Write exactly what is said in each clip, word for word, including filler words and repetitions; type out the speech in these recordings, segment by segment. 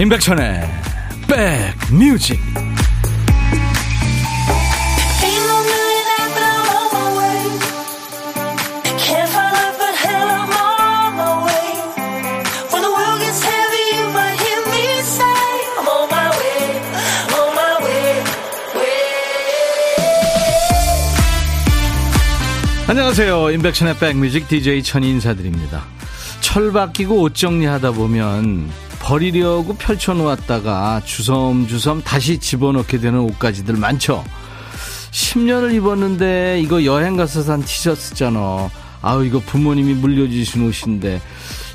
임백천의 백뮤직. 안녕하세요. 임백천의 백뮤직 디제이 천이 인사드립니다. 철 바뀌고 옷 정리하다 보면 버리려고 펼쳐놓았다가 주섬주섬 다시 집어넣게 되는 옷가지들 많죠. 십 년을 입었는데 이거 여행가서 산 티셔츠잖아. 아유 이거 부모님이 물려주신 옷인데,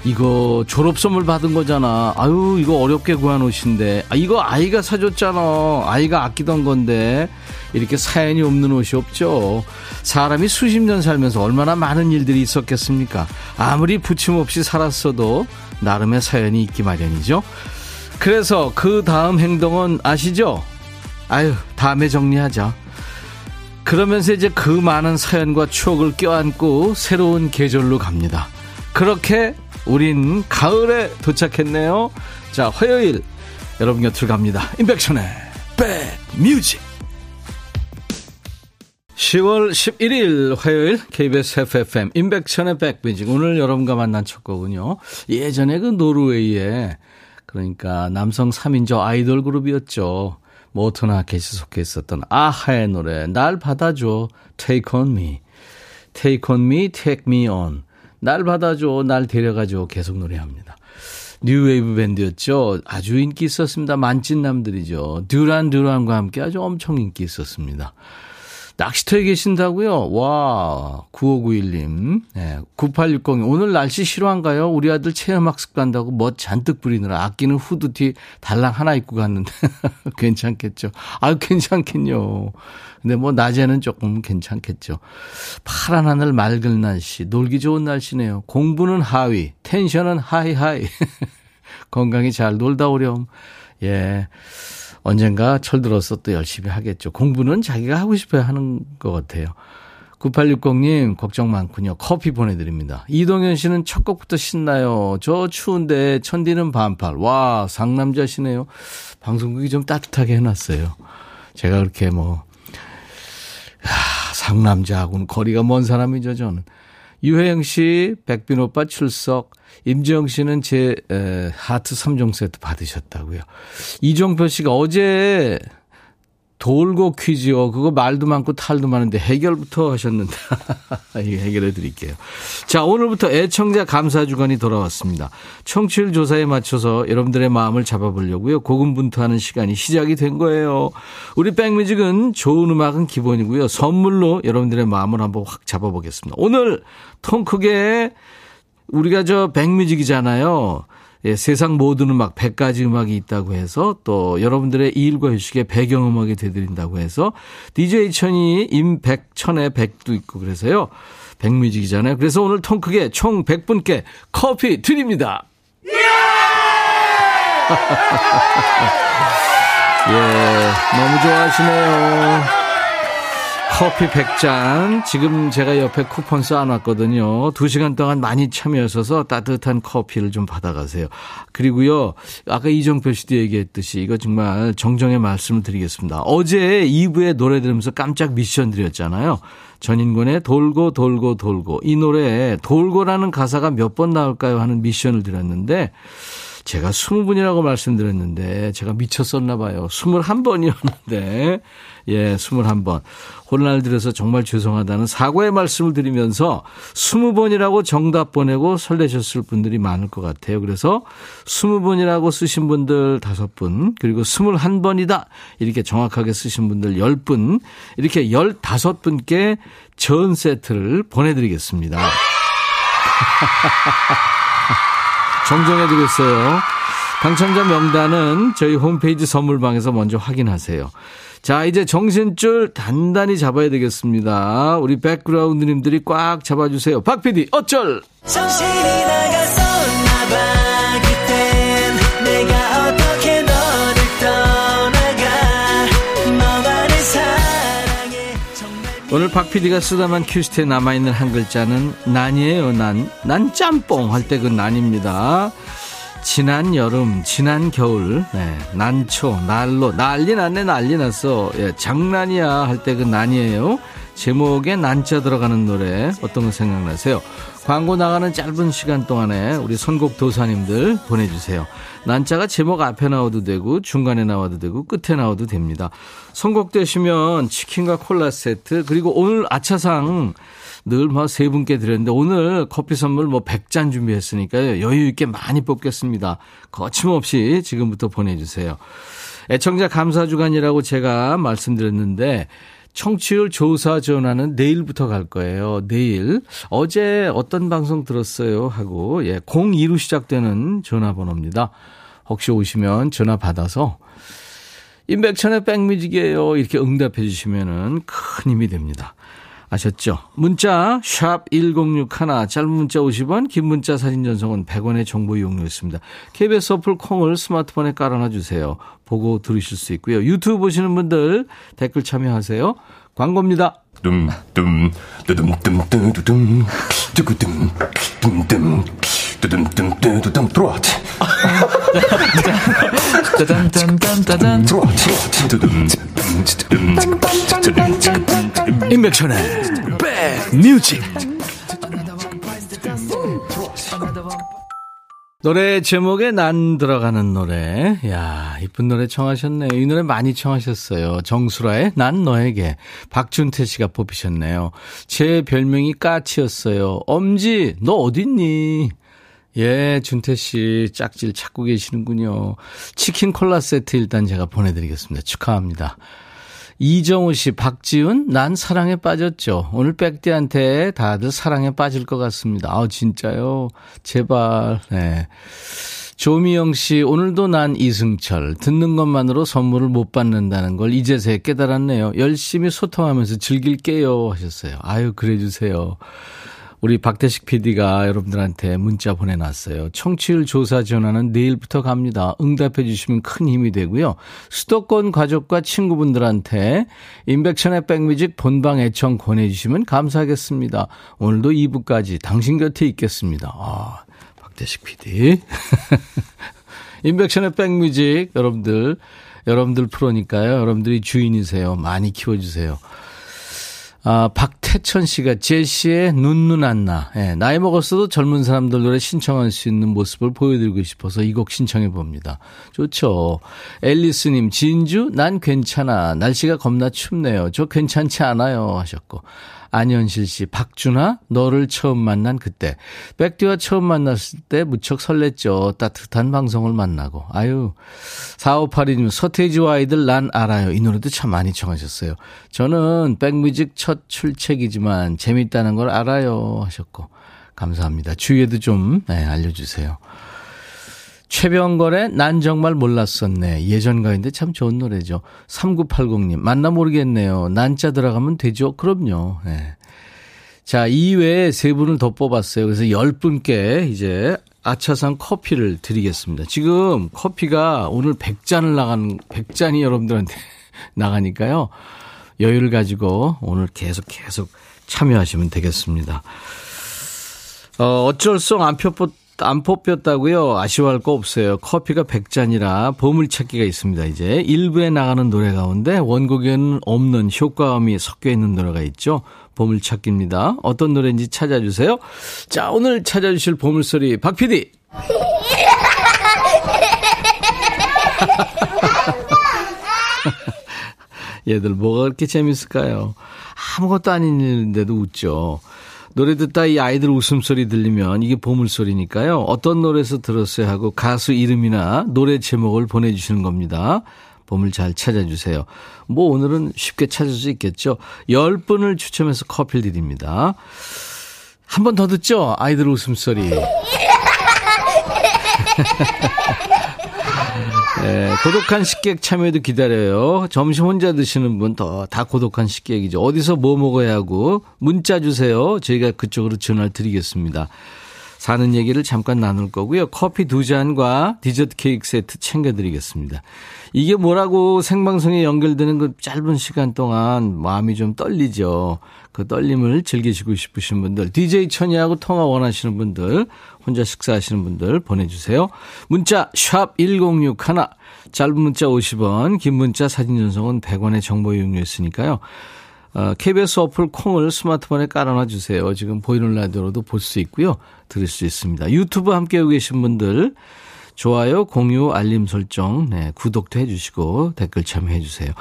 이거 졸업선물 받은 거잖아. 아유 이거 어렵게 구한 옷인데, 아, 이거 아이가 사줬잖아. 아이가 아끼던 건데. 이렇게 사연이 없는 옷이 없죠. 사람이 수십 년 살면서 얼마나 많은 일들이 있었겠습니까? 아무리 부침없이 살았어도 나름의 사연이 있기 마련이죠. 그래서 그 다음 행동은 아시죠? 아유 다음에 정리하자. 그러면서 이제 그 많은 사연과 추억을 껴안고 새로운 계절로 갑니다. 그렇게 우린 가을에 도착했네요. 자, 화요일 여러분 곁으로 갑니다. 임백천의 백뮤직. 시월 십일일 화요일 케이비에스 에프에프엠 임백천의 백뮤직. 오늘 여러분과 만난 첫 곡은요, 예전에 그 노르웨이에, 그러니까 남성 삼인조 아이돌 그룹이었죠. 모튼 아켓이 속해 있었던 아하의 노래 날 받아줘, Take on me. Take on me, take me on. 날 받아줘, 날 데려가줘 계속 노래합니다. 뉴웨이브 밴드였죠. 아주 인기 있었습니다. 만찢남들이죠. 듀란 듀란과 함께 아주 엄청 인기 있었습니다. 낚시터에 계신다고요? 와, 구오구일님. 네, 구팔육공님. 오늘 날씨 실화인가요? 우리 아들 체험학습 간다고 멋 잔뜩 부리느라 아끼는 후드티 달랑 하나 입고 갔는데. 괜찮겠죠? 아유, 괜찮겠요. 근데 뭐 낮에는 조금 괜찮겠죠. 파란 하늘 맑은 날씨. 놀기 좋은 날씨네요. 공부는 하위, 텐션은 하이하이. 건강히 잘 놀다 오렴. 예. 언젠가 철들어서 또 열심히 하겠죠. 공부는 자기가 하고 싶어야 하는 것 같아요. 구팔육공님 걱정 많군요. 커피 보내드립니다. 이동현 씨는 첫 곡부터 신나요. 저 추운데 천디는 반팔. 와, 상남자시네요. 방송국이 좀 따뜻하게 해놨어요. 제가 그렇게 뭐 하, 상남자하고는 거리가 먼 사람이죠, 저는. 유혜영 씨, 백빈 오빠 출석. 임지영 씨는 제 에, 하트 삼종 세트 받으셨다고요. 이종표 씨가 어제 돌고 퀴즈요. 그거 말도 많고 탈도 많은데 해결부터 하셨는데 해결해 드릴게요. 자, 오늘부터 애청자 감사주간이 돌아왔습니다. 청취율 조사에 맞춰서 여러분들의 마음을 잡아보려고요. 고군분투하는 시간이 시작이 된 거예요. 우리 백뮤직은 좋은 음악은 기본이고요. 선물로 여러분들의 마음을 한번 확 잡아보겠습니다. 오늘 통 크게 우리가 저 백뮤직이잖아요. 예, 세상 모든 음악 백 가지 음악이 있다고 해서 또 여러분들의 일과 휴식의 배경음악이 되드린다고 해서 디제이 천이 임백천의 백도 있고 그래서요. 백뮤직이잖아요. 그래서 오늘 통 크게 총 백 분께 커피 드립니다. 예! 예, 너무 좋아하시네요. 커피 백 잔. 지금 제가 옆에 쿠폰 쌓아놨거든요. 두 시간 동안 많이 참여하셔서 따뜻한 커피를 좀 받아가세요. 그리고요, 아까 이정표 씨도 얘기했듯이 이거 정말 정정의 말씀을 드리겠습니다. 어제 이 부에 노래 들으면서 깜짝 미션 드렸잖아요. 전인권의 돌고 돌고 돌고. 이 노래에 돌고라는 가사가 몇 번 나올까요 하는 미션을 드렸는데 제가 스무 분이라고 말씀드렸는데 제가 미쳤었나 봐요. 스물한 번이었는데 예, 스물한 번. 혼란을 드려서 정말 죄송하다는 사과의 말씀을 드리면서 스무 번이라고 정답 보내고 설레셨을 분들이 많을 것 같아요. 그래서 스무 번이라고 쓰신 분들 다섯 분, 그리고 스물한 번이다 이렇게 정확하게 쓰신 분들 열 분, 이렇게 열다섯 분께 전 세트를 보내드리겠습니다. 정정해드렸어요. 당첨자 명단은 저희 홈페이지 선물방에서 먼저 확인하세요. 자, 이제 정신줄 단단히 잡아야 되겠습니다. 우리 백그라운드님들이 꽉 잡아주세요. 박 피디 어쩔. 정신이 나갔었나봐. 오늘 박 피디가 쓰다만 큐시트에 남아있는 한 글자는 난이에요. 난. 난 짬뽕 할 때 그 난입니다. 지난 여름, 지난 겨울, 네, 난초, 난로, 난리 났네, 난리 났어. 예, 장난이야 할 때 그 난이에요. 제목에 난자 들어가는 노래 어떤 거 생각나세요? 광고 나가는 짧은 시간 동안에 우리 선곡 도사님들 보내주세요. 난자가 제목 앞에 나와도 되고 중간에 나와도 되고 끝에 나와도 됩니다. 선곡되시면 치킨과 콜라 세트, 그리고 오늘 아차상 늘 막 세 분께 드렸는데 오늘 커피 선물 뭐 백 잔 준비했으니까요. 여유 있게 많이 뽑겠습니다. 거침없이 지금부터 보내주세요. 애청자 감사주간이라고 제가 말씀드렸는데 청취율 조사 전화는 내일부터 갈 거예요. 내일. 어제 어떤 방송 들었어요? 하고, 예, 공이로 시작되는 전화번호입니다. 혹시 오시면 전화 받아서, 임백천의 백뮤직이에요. 이렇게 응답해 주시면은 큰 힘이 됩니다. 아셨죠? 문자, 샵 천육십일, 짧은 문자 오십 원, 긴 문자 사진 전송은 백 원의 정보 이용료 있습니다. 케이비에스 어플 콩을 스마트폰에 깔아놔 주세요. 보고 들으실 수 있고요. 유튜브 보시는 분들 댓글 참여하세요. 광고입니다. 임백천의 백뮤직. 노래 제목에 난 들어가는 노래. 야, 이쁜 노래 청하셨네요. 이 노래 많이 청하셨어요. 정수라의 난 너에게. 박준태 씨가 뽑히셨네요. 제 별명이 까치였어요. 엄지 너 어딨니? 예, 준태 씨 짝질 찾고 계시는군요. 치킨 콜라 세트 일단 제가 보내드리겠습니다. 축하합니다. 이정우 씨, 박지훈, 난 사랑에 빠졌죠. 오늘 백띠한테 다들 사랑에 빠질 것 같습니다. 아, 진짜요? 제발. 네. 조미영 씨, 오늘도 난 이승철. 듣는 것만으로 선물을 못 받는다는 걸 이제서야 깨달았네요. 열심히 소통하면서 즐길게요. 하셨어요. 아유, 그래 주세요. 우리 박대식 피디가 여러분들한테 문자 보내놨어요. 청취율 조사 전화는 내일부터 갑니다. 응답해 주시면 큰 힘이 되고요. 수도권 가족과 친구분들한테 임백천의 백뮤직 본방 애청 권해주시면 감사하겠습니다. 오늘도 이 부까지 당신 곁에 있겠습니다. 아, 박대식 피디. 임백천의 백뮤직 여러분들, 여러분들 프로니까요. 여러분들이 주인이세요. 많이 키워주세요. 아, 박태천 씨가 제시의 눈눈 안나. 예, 나이 먹었어도 젊은 사람들 노래 신청할 수 있는 모습을 보여드리고 싶어서 이 곡 신청해 봅니다. 좋죠. 앨리스님, 진주 난 괜찮아. 날씨가 겁나 춥네요. 저 괜찮지 않아요. 하셨고. 안현실 씨, 박준하 너를 처음 만난 그때. 백디와 처음 만났을 때 무척 설렜죠. 따뜻한 방송을 만나고. 아유. 사오팔이 님, 서태지와 아이들 난 알아요. 이 노래도 참 많이 청하셨어요. 저는 백뮤직 첫 출첵이지만 재밌다는 걸 알아요. 하셨고. 감사합니다. 주위에도 좀, 네, 알려주세요. 최병걸의 난 정말 몰랐었네. 예전 가인데 참 좋은 노래죠. 삼구팔공 님, 만나 모르겠네요. 난자 들어가면 되죠? 그럼요. 네. 자, 이외에 세 분을 더 뽑았어요. 그래서 열 분께 이제 아차상 커피를 드리겠습니다. 지금 커피가 오늘 백 잔을 나가는, 백 잔이 여러분들한테 나가니까요. 여유를 가지고 오늘 계속 계속 참여하시면 되겠습니다. 어, 어쩔 수 안 펴뽑 안 뽑혔다고요? 아쉬워할 거 없어요. 커피가 백 잔이라 보물찾기가 있습니다. 이제 일 부에 나가는 노래 가운데 원곡에는 없는 효과음이 섞여 있는 노래가 있죠. 보물찾기입니다. 어떤 노래인지 찾아주세요. 자, 오늘 찾아주실 보물소리 박 피디. 얘들 뭐가 그렇게 재밌을까요? 아무것도 아닌 일인데도 웃죠. 노래 듣다 이 아이들 웃음소리 들리면 이게 보물소리니까요. 어떤 노래에서 들었어요 하고 가수 이름이나 노래 제목을 보내주시는 겁니다. 보물 잘 찾아주세요. 뭐 오늘은 쉽게 찾을 수 있겠죠. 열 분을 추첨해서 커피를 드립니다. 한 번 더 듣죠? 아이들 웃음소리. 네, 고독한 식객 참여도 기다려요. 점심 혼자 드시는 분 더 다 고독한 식객이죠. 어디서 뭐 먹어야 하고 문자 주세요. 저희가 그쪽으로 전화를 드리겠습니다. 사는 얘기를 잠깐 나눌 거고요. 커피 두 잔과 디저트 케이크 세트 챙겨드리겠습니다. 이게 뭐라고 생방송에 연결되는 그 짧은 시간 동안 마음이 좀 떨리죠. 그 떨림을 즐기시고 싶으신 분들, 디제이 천이하고 통화 원하시는 분들, 혼자 식사하시는 분들 보내주세요. 문자 샵 일공육일, 짧은 문자 오십 원, 긴 문자 사진 전송은 백 원의 정보 이용료 있으니까요. 케이비에스 어플 콩을 스마트폰에 깔아놔 주세요. 지금 보이는 라디오로도 볼 수 있고요. 들을 수 있습니다. 유튜브 함께하고 계신 분들 좋아요, 공유, 알림 설정, 네, 구독도 해주시고 댓글 참여해 주세요.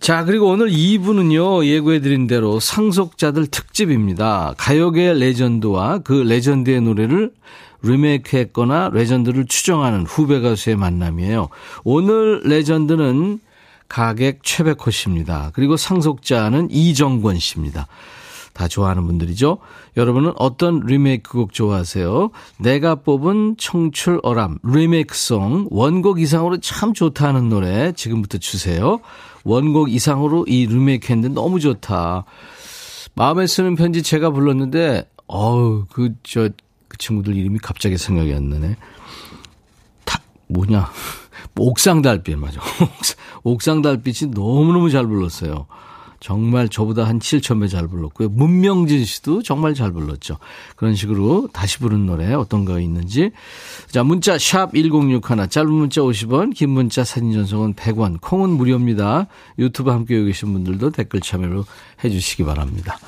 자, 그리고 오늘 이 부는요. 예고해드린 대로 상속자들 특집입니다. 가요계 레전드와 그 레전드의 노래를 리메이크했거나 레전드를 추정하는 후배 가수의 만남이에요. 오늘 레전드는 가객 최백호 씨입니다. 그리고 상속자는 이정권 씨입니다. 다 좋아하는 분들이죠. 여러분은 어떤 리메이크곡 좋아하세요? 내가 뽑은 청출어람 리메이크송, 원곡 이상으로 참 좋다는 노래 지금부터 주세요. 원곡 이상으로 이 리메이크했는데 너무 좋다. 마음에 쓰는 편지 제가 불렀는데 어우 그 저 그 친구들 이름이 갑자기 생각이 안 나네. 다 뭐냐? 옥상달빛 맞아. 옥상달빛이 너무너무 잘 불렀어요. 정말 저보다 한 칠천 배 잘 불렀고요. 문명진 씨도 정말 잘 불렀죠. 그런 식으로 다시 부른 노래 어떤 거 있는지. 자, 문자 샵 일공육일, 짧은 문자 오십 원, 긴 문자 사진 전송은 백 원, 콩은 무료입니다. 유튜브 함께 계신 분들도 댓글 참여로 해 주시기 바랍니다.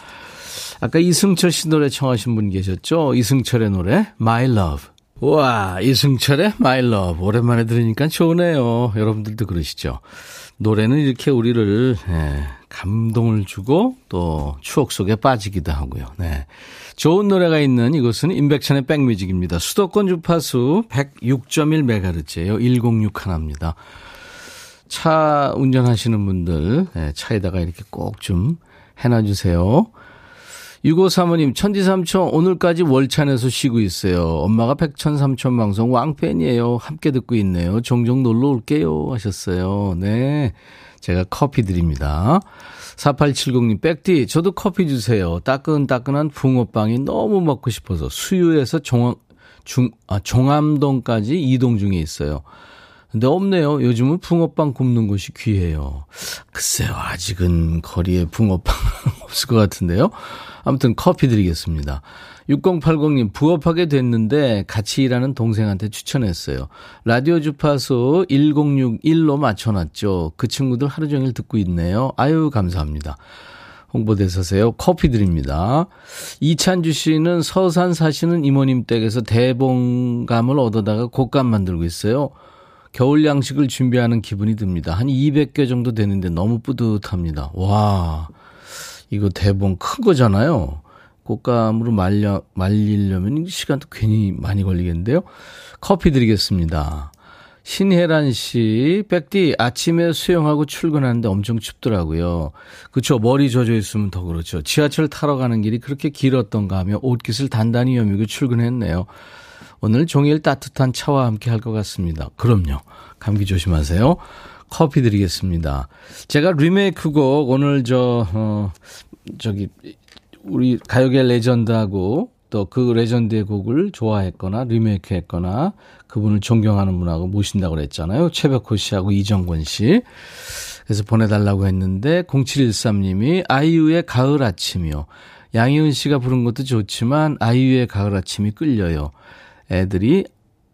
아까 이승철 씨 노래 청하신 분 계셨죠? 이승철의 노래 My Love. 와, 이승철의 My Love 오랜만에 들으니까 좋네요. 여러분들도 그러시죠? 노래는 이렇게 우리를 네, 감동을 주고 또 추억 속에 빠지기도 하고요. 네, 좋은 노래가 있는 이곳은 임백천의 백뮤직입니다. 수도권 주파수 백육 점 일 메가헤르츠예요. 일공육일입니다. 차 운전하시는 분들 네, 차에다가 이렇게 꼭 좀 해놔주세요. 육오삼오 님, 천지삼촌 오늘까지 월차 내서 쉬고 있어요. 엄마가 백천삼촌 방송 왕팬이에요. 함께 듣고 있네요. 종종 놀러 올게요 하셨어요. 네, 제가 커피 드립니다. 사팔칠공 님, 백디 저도 커피 주세요. 따끈따끈한 붕어빵이 너무 먹고 싶어서 수유에서 종암, 중, 아, 종암동까지 이동 중에 있어요. 근데 없네요. 요즘은 붕어빵 굽는 곳이 귀해요. 글쎄요, 아직은 거리에 붕어빵 없을 것 같은데요. 아무튼 커피 드리겠습니다. 육공팔공 님, 부업하게 됐는데 같이 일하는 동생한테 추천했어요. 라디오 주파수 일공육일로 맞춰놨죠. 그 친구들 하루 종일 듣고 있네요. 아유, 감사합니다. 홍보대사세요. 커피 드립니다. 이찬주 씨는 서산 사시는 이모님 댁에서 대봉감을 얻어다가 곶감 만들고 있어요. 겨울 양식을 준비하는 기분이 듭니다. 한 이백 개 정도 되는데 너무 뿌듯합니다. 와, 이거 대봉 큰 거잖아요. 꽃감으로 말려, 말리려면 시간도 괜히 많이 걸리겠는데요. 커피 드리겠습니다. 신혜란 씨, 백디 아침에 수영하고 출근하는데 엄청 춥더라고요. 그쵸, 머리 젖어 있으면 더 그렇죠. 지하철 타러 가는 길이 그렇게 길었던가 하며 옷깃을 단단히 여미고 출근했네요. 오늘 종일 따뜻한 차와 함께 할 것 같습니다. 그럼요. 감기 조심하세요. 커피 드리겠습니다. 제가 리메이크곡 오늘 저 어, 저기 우리 가요계 레전드하고 또 그 레전드의 곡을 좋아했거나 리메이크했거나 그분을 존경하는 분하고 모신다고 그랬잖아요. 최백호 씨하고 이정권 씨. 그래서 보내달라고 했는데 공칠일삼 님이 아이유의 가을 아침이요. 양희은 씨가 부른 것도 좋지만 아이유의 가을 아침이 끌려요. 애들이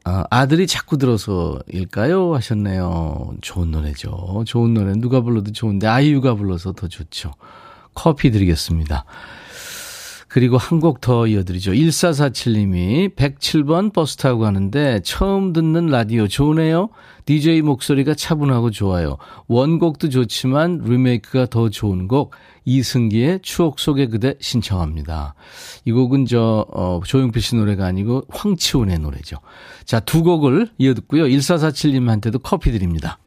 아, 아들이 자꾸 들어서일까요? 하셨네요. 좋은 노래죠. 좋은 노래. 누가 불러도 좋은데 아이유가 불러서 더 좋죠. 커피 드리겠습니다. 그리고 한 곡 더 이어드리죠. 일사사칠 님이 백칠 번 버스 타고 가는데 처음 듣는 라디오 좋네요. 디제이 목소리가 차분하고 좋아요. 원곡도 좋지만 리메이크가 더 좋은 곡 이승기의 추억 속의 그대 신청합니다. 이 곡은 저 어, 조용필 씨 노래가 아니고 황치훈의 노래죠. 자, 두 곡을 이어듣고요. 일사사칠 님한테도 커피 드립니다.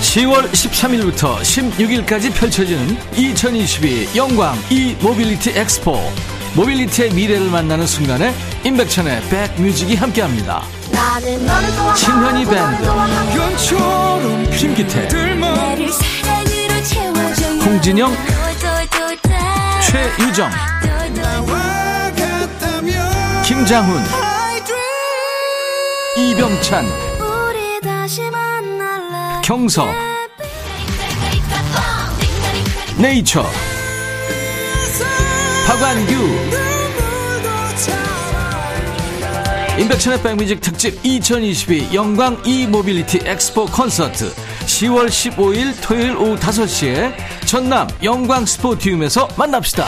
시월 십삼일부터 십육일까지 펼쳐지는 이천이십이 영광 e-모빌리티 엑스포, 모빌리티의 미래를 만나는 순간에 임백천의 백뮤직이 함께합니다. 진현이 밴드, 김기태, 홍진영, 최유정, 김장훈, 이병찬, 경석, 네이처, 박완규. 임백천의 백뮤직 특집 이천이십이 영광 e-모빌리티 엑스포 콘서트 시월 십오일 토요일 오후 다섯 시에 전남 영광 스포티움에서 만납시다.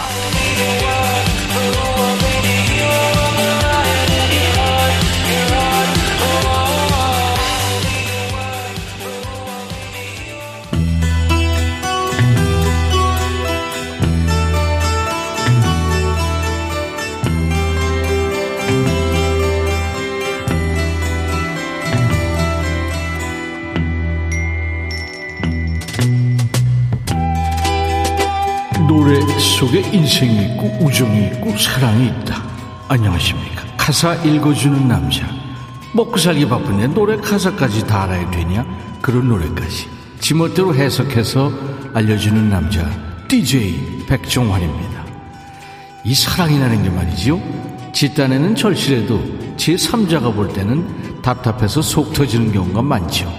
노래 속에 인생이 있고 우정이 있고 사랑이 있다. 안녕하십니까. 가사 읽어주는 남자. 먹고 살기 바쁜데 노래 가사까지 다 알아야 되냐? 그런 노래까지 지멋대로 해석해서 알려주는 남자 디제이 백종환입니다. 이 사랑이라는 게 말이죠, 지 딴에는 절실해도 제삼자가 볼 때는 답답해서 속 터지는 경우가 많죠.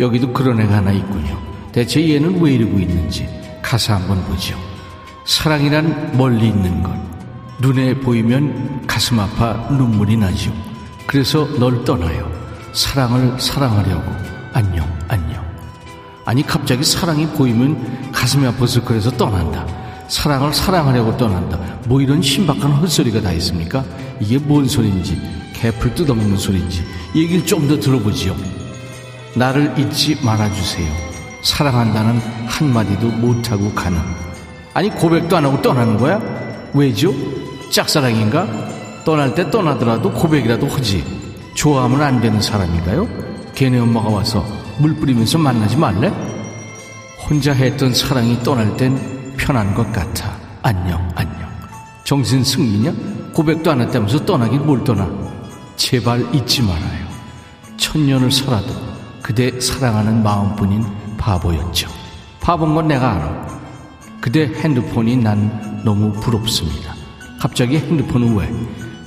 여기도 그런 애가 하나 있군요. 대체 얘는 왜 이러고 있는지 가사 한번 보죠. 사랑이란 멀리 있는 것. 눈에 보이면 가슴 아파 눈물이 나죠. 그래서 널 떠나요. 사랑을 사랑하려고. 안녕 안녕. 아니 갑자기 사랑이 보이면 가슴이 아파서 그래서 떠난다. 사랑을 사랑하려고 떠난다. 뭐 이런 신박한 헛소리가 다 있습니까? 이게 뭔 소린지, 개풀 뜯어먹는 소린지 얘기를 좀 더 들어보지요. 나를 잊지 말아주세요. 사랑한다는 한마디도 못하고 가는. 아니 고백도 안하고 떠나는 거야? 왜죠? 짝사랑인가? 떠날 때 떠나더라도 고백이라도 하지. 좋아하면 안 되는 사람인가요? 걔네 엄마가 와서 물 뿌리면서 만나지 말래? 혼자 했던 사랑이 떠날 땐 편한 것 같아. 안녕 안녕. 정신 승리냐? 고백도 안 했다면서 떠나긴 뭘 떠나. 제발 잊지 말아요. 천년을 살아도 그대 사랑하는 마음뿐인 바보였죠. 바본 건 내가 알아. 그대 핸드폰이 난 너무 부럽습니다. 갑자기 핸드폰은 왜?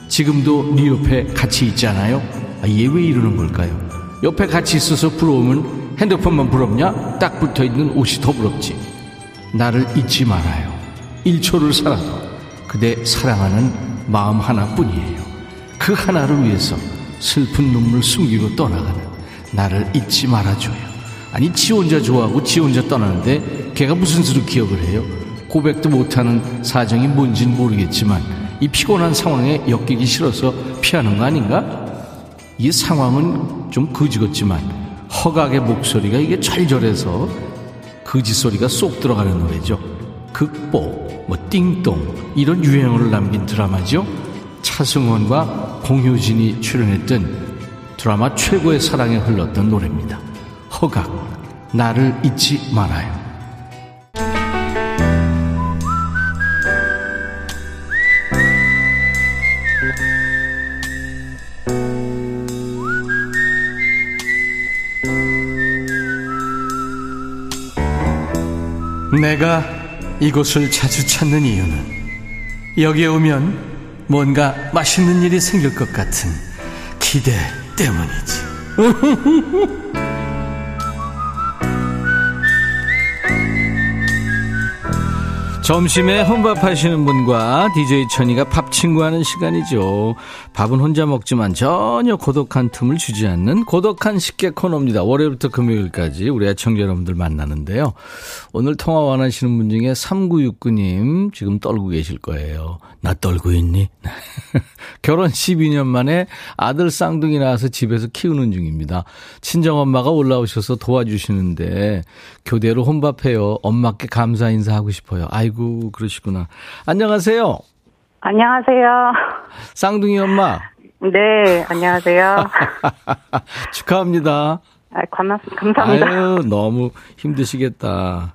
지금도 네 옆에 같이 있잖아요. 아, 얘 왜 이러는 걸까요? 옆에 같이 있어서 부러우면 핸드폰만 부럽냐? 딱 붙어있는 옷이 더 부럽지. 나를 잊지 말아요. 일 초를 살아도 그대 사랑하는 마음 하나뿐이에요. 그 하나를 위해서 슬픈 눈물 숨기고 떠나가는 나를 잊지 말아줘요. 아니 지 혼자 좋아하고 지 혼자 떠나는데 걔가 무슨 수로 기억을 해요? 고백도 못하는 사정이 뭔진 모르겠지만 이 피곤한 상황에 엮이기 싫어서 피하는 거 아닌가? 이 상황은 좀 거지 같지만 허각의 목소리가 이게 절절해서 거지 소리가 쏙 들어가는 노래죠. 극복, 뭐 띵동 이런 유행어를 남긴 드라마죠. 차승원과 공효진이 출연했던 드라마 최고의 사랑에 흘렀던 노래입니다. 허각, 나를 잊지 말아요. 내가 이곳을 자주 찾는 이유는 여기에 오면 뭔가 맛있는 일이 생길 것 같은 기대 때문이지. 점심에 혼밥하시는 분과 디제이 천이가 밥 친구하는 시간이죠. 밥은 혼자 먹지만 전혀 고독한 틈을 주지 않는 고독한 식객 코너입니다. 월요일부터 금요일까지 우리 애청자 여러분들 만나는데요. 오늘 통화 원하시는 분 중에 삼구육구 님 지금 떨고 계실 거예요. 나 떨고 있니? 결혼 십이 년 만에 아들 쌍둥이 낳아서 집에서 키우는 중입니다. 친정엄마가 올라오셔서 도와주시는데 교대로 혼밥해요. 엄마께 감사 인사하고 싶어요. 아이고 그러시구나. 안녕하세요. 안녕하세요. 쌍둥이 엄마. 네, 안녕하세요. 축하합니다. 아, 감사합니다. 아유, 너무 힘드시겠다.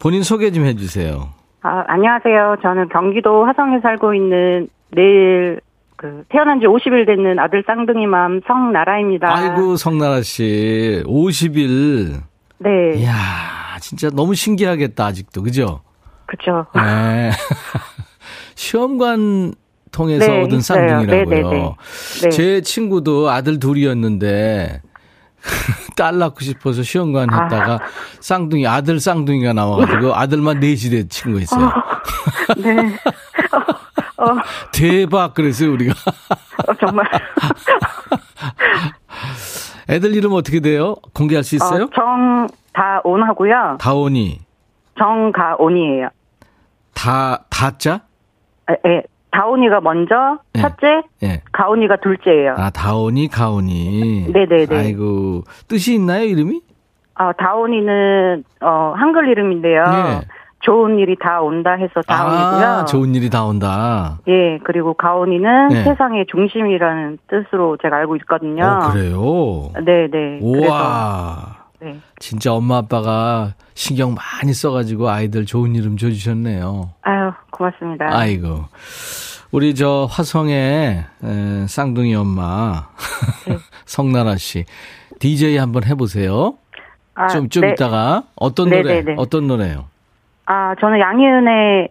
본인 소개 좀 해주세요. 아, 안녕하세요. 저는 경기도 화성에 살고 있는 내일 그 태어난 지 오십 일 되는 아들 쌍둥이 맘 성나라입니다. 아이고 성나라 씨, 오십 일. 네. 이야, 진짜 너무 신기하겠다 아직도, 그죠? 그렇죠. 네. 시험관 통해서 네, 얻은 쌍둥이라고요. 네. 제 친구도 아들 둘이었는데 딸 낳고 싶어서 시험관 했다가 아. 쌍둥이 아들 쌍둥이가 나와가지고 아들만 넷이 된 친구 있어요. 어, 네. 어, 어. 대박 그랬어요 우리가. 어, 정말. 애들 이름 어떻게 돼요? 공개할 수 있어요? 어, 정다온 하고요. 다온이. 정가온이에요. 다 다자? 예. 네. 다온이가 먼저 첫째, 네. 가온이가 둘째예요. 아, 다온이, 가온이. 네네네. 아이고, 뜻이 있나요, 이름이? 아, 다온이는 어 한글 이름인데요. 네. 좋은 일이 다 온다 해서 다온이고요. 아, 좋은 일이 다 온다. 예, 그리고 가온이는 네. 세상의 중심이라는 뜻으로 제가 알고 있거든요. 어, 그래요? 네네. 우와. 그래서, 네. 진짜 엄마 아빠가 신경 많이 써가지고 아이들 좋은 이름 줘주셨네요. 아유, 고맙습니다. 아이고. 우리 저 화성의 쌍둥이 엄마 네. 성나라 씨 디제이 한번 해보세요. 아, 좀 좀 네. 이따가 어떤 네네네. 노래 어떤 노래요? 아 저는 양희은의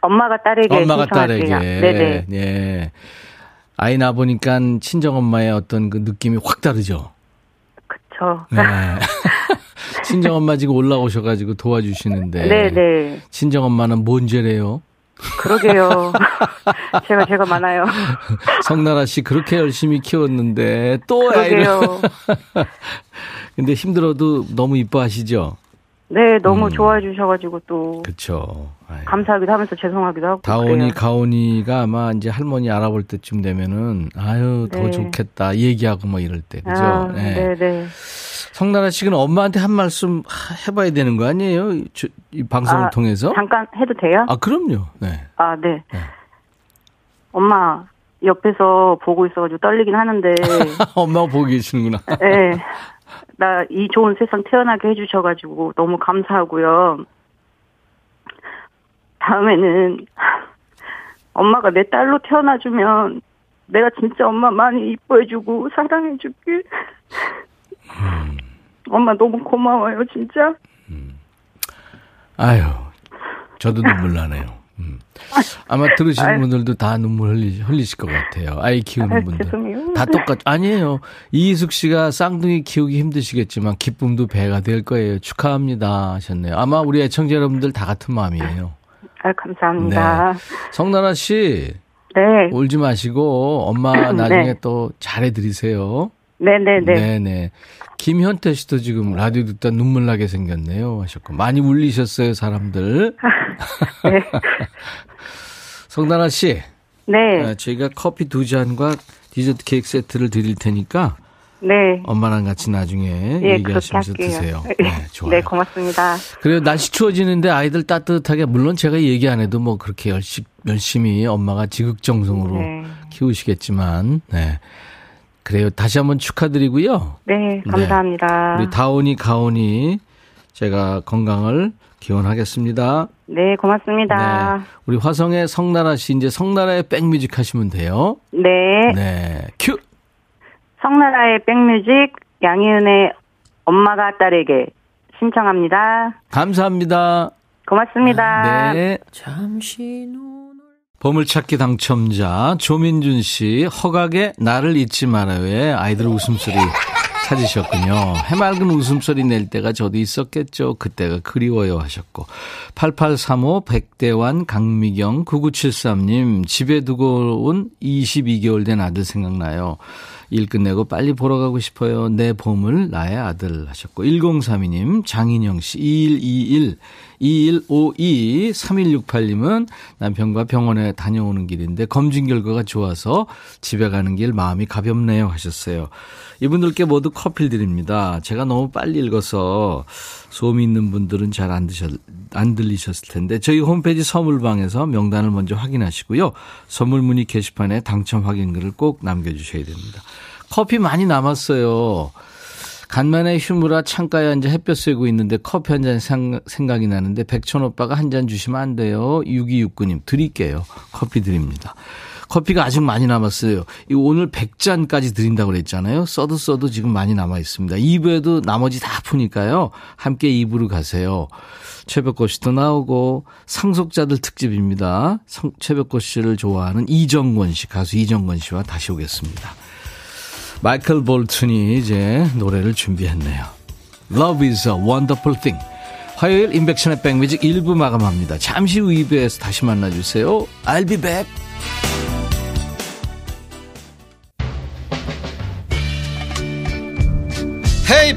엄마가 딸에게 엄마가 딸에게 네네 예. 아이 낳아 보니까 친정 엄마의 어떤 그 느낌이 확 다르죠. 그렇죠. 네. 친정 엄마 지금 올라오셔가지고 도와주시는데 네네 친정 엄마는 뭔 죄래요? 그러게요. 제가 제가 많아요. 성나라 씨 그렇게 열심히 키웠는데 또 아이를. 근데 힘들어도 너무 이뻐하시죠? 네, 너무 음. 좋아해 주셔가지고 또. 그렇죠. 감사하기도 하면서 죄송하기도 하고. 다온이 그래요. 가온이가 아마 이제 할머니 알아볼 때쯤 되면은 아유 더 네. 좋겠다 얘기하고 뭐 이럴 때 그죠? 아, 네, 네. 성나라 씨는 엄마한테 한 말씀 해봐야 되는 거 아니에요? 저, 이 방송을 아, 통해서? 잠깐 해도 돼요? 아, 그럼요. 네. 아, 네. 네. 엄마, 옆에서 보고 있어가지고 떨리긴 하는데. 엄마가 보고 계시는구나. 네. 나 이 좋은 세상 태어나게 해주셔가지고 너무 감사하고요. 다음에는 엄마가 내 딸로 태어나주면 내가 진짜 엄마 많이 이뻐해주고 사랑해줄게. 음. 엄마 너무 고마워요 진짜. 음. 아유 저도 눈물 나네요. 음. 아마 들으시는 아유. 분들도 다 눈물 흘리, 흘리실 것 같아요. 아이 키우는 아유, 분들 죄송해요. 다 똑같. 아니에요. 이희숙 씨가 쌍둥이 키우기 힘드시겠지만 기쁨도 배가 될 거예요. 축하합니다 하셨네요. 아마 우리 애청자 여러분들 다 같은 마음이에요. 아 감사합니다. 네. 성나라 씨 네. 울지 마시고 엄마 나중에 네. 또 잘해드리세요. 네네네. 네네. 김현태 씨도 지금 라디오 듣다 눈물 나게 생겼네요 하셨고 많이 울리셨어요 사람들. 네. 성나라 씨. 네. 저희가 커피 두 잔과 디저트 케이크 세트를 드릴 테니까. 네. 엄마랑 같이 나중에 네, 얘기하시면서 드세요. 네, 좋아요. 네, 고맙습니다. 그래요. 날씨 추워지는데 아이들 따뜻하게 물론 제가 얘기 안 해도 뭐 그렇게 열심 열심히 엄마가 지극정성으로 네. 키우시겠지만. 네. 그래요. 다시 한번 축하드리고요. 네, 감사합니다. 네. 우리 다온이, 가온이 제가 건강을 기원하겠습니다. 네, 고맙습니다. 네. 우리 화성의 성나라 씨 이제 성나라의 백뮤직 하시면 돼요. 네. 네, 큐. 성나라의 백뮤직 양희은의 엄마가 딸에게 신청합니다. 감사합니다. 고맙습니다. 네. 잠시 후. 보물찾기 당첨자 조민준 씨 허각의 나를 잊지 말아요의 아이들 웃음소리 찾으셨군요. 해맑은 웃음소리 낼 때가 저도 있었겠죠. 그때가 그리워요 하셨고 팔팔삼오 백대환 강미경 구구칠삼님 집에 두고 온 이십이 개월 된 아들 생각나요. 일 끝내고 빨리 보러 가고 싶어요. 내 보물 나의 아들 하셨고 일공삼이님 장인영 씨 이일이일 이일오이 삼일육팔님은 남편과 병원에 다녀오는 길인데 검진 결과가 좋아서 집에 가는 길 마음이 가볍네요 하셨어요. 이분들께 모두 커피를 드립니다. 제가 너무 빨리 읽어서 소음이 있는 분들은 잘 안 드셨, 안 들리셨을 텐데 저희 홈페이지 선물방에서 명단을 먼저 확인하시고요. 선물 문의 게시판에 당첨 확인글을 꼭 남겨주셔야 됩니다. 커피 많이 남았어요. 간만에 휴무라 창가에 앉아 햇볕 쐬고 있는데 커피 한 잔 생각이 나는데 백천 오빠가 한 잔 주시면 안 돼요. 육이육구님 드릴게요. 커피 드립니다. 커피가 아직 많이 남았어요. 오늘 백 잔까지 드린다고 그랬잖아요. 써도 써도 지금 많이 남아있습니다. 이 부에도 나머지 다 푸니까요. 함께 이 부로 가세요. 최백호 씨도 나오고 상속자들 특집입니다. 성, 최백호 씨를 좋아하는 이정권 씨, 가수 이정권 씨와 다시 오겠습니다. 마이클 볼튼이 이제 노래를 준비했네요. Love is a wonderful thing. 화요일 임백천의 백뮤직 일 부 마감합니다. 잠시 후 이 부에서 다시 만나주세요. I'll be back. Hey,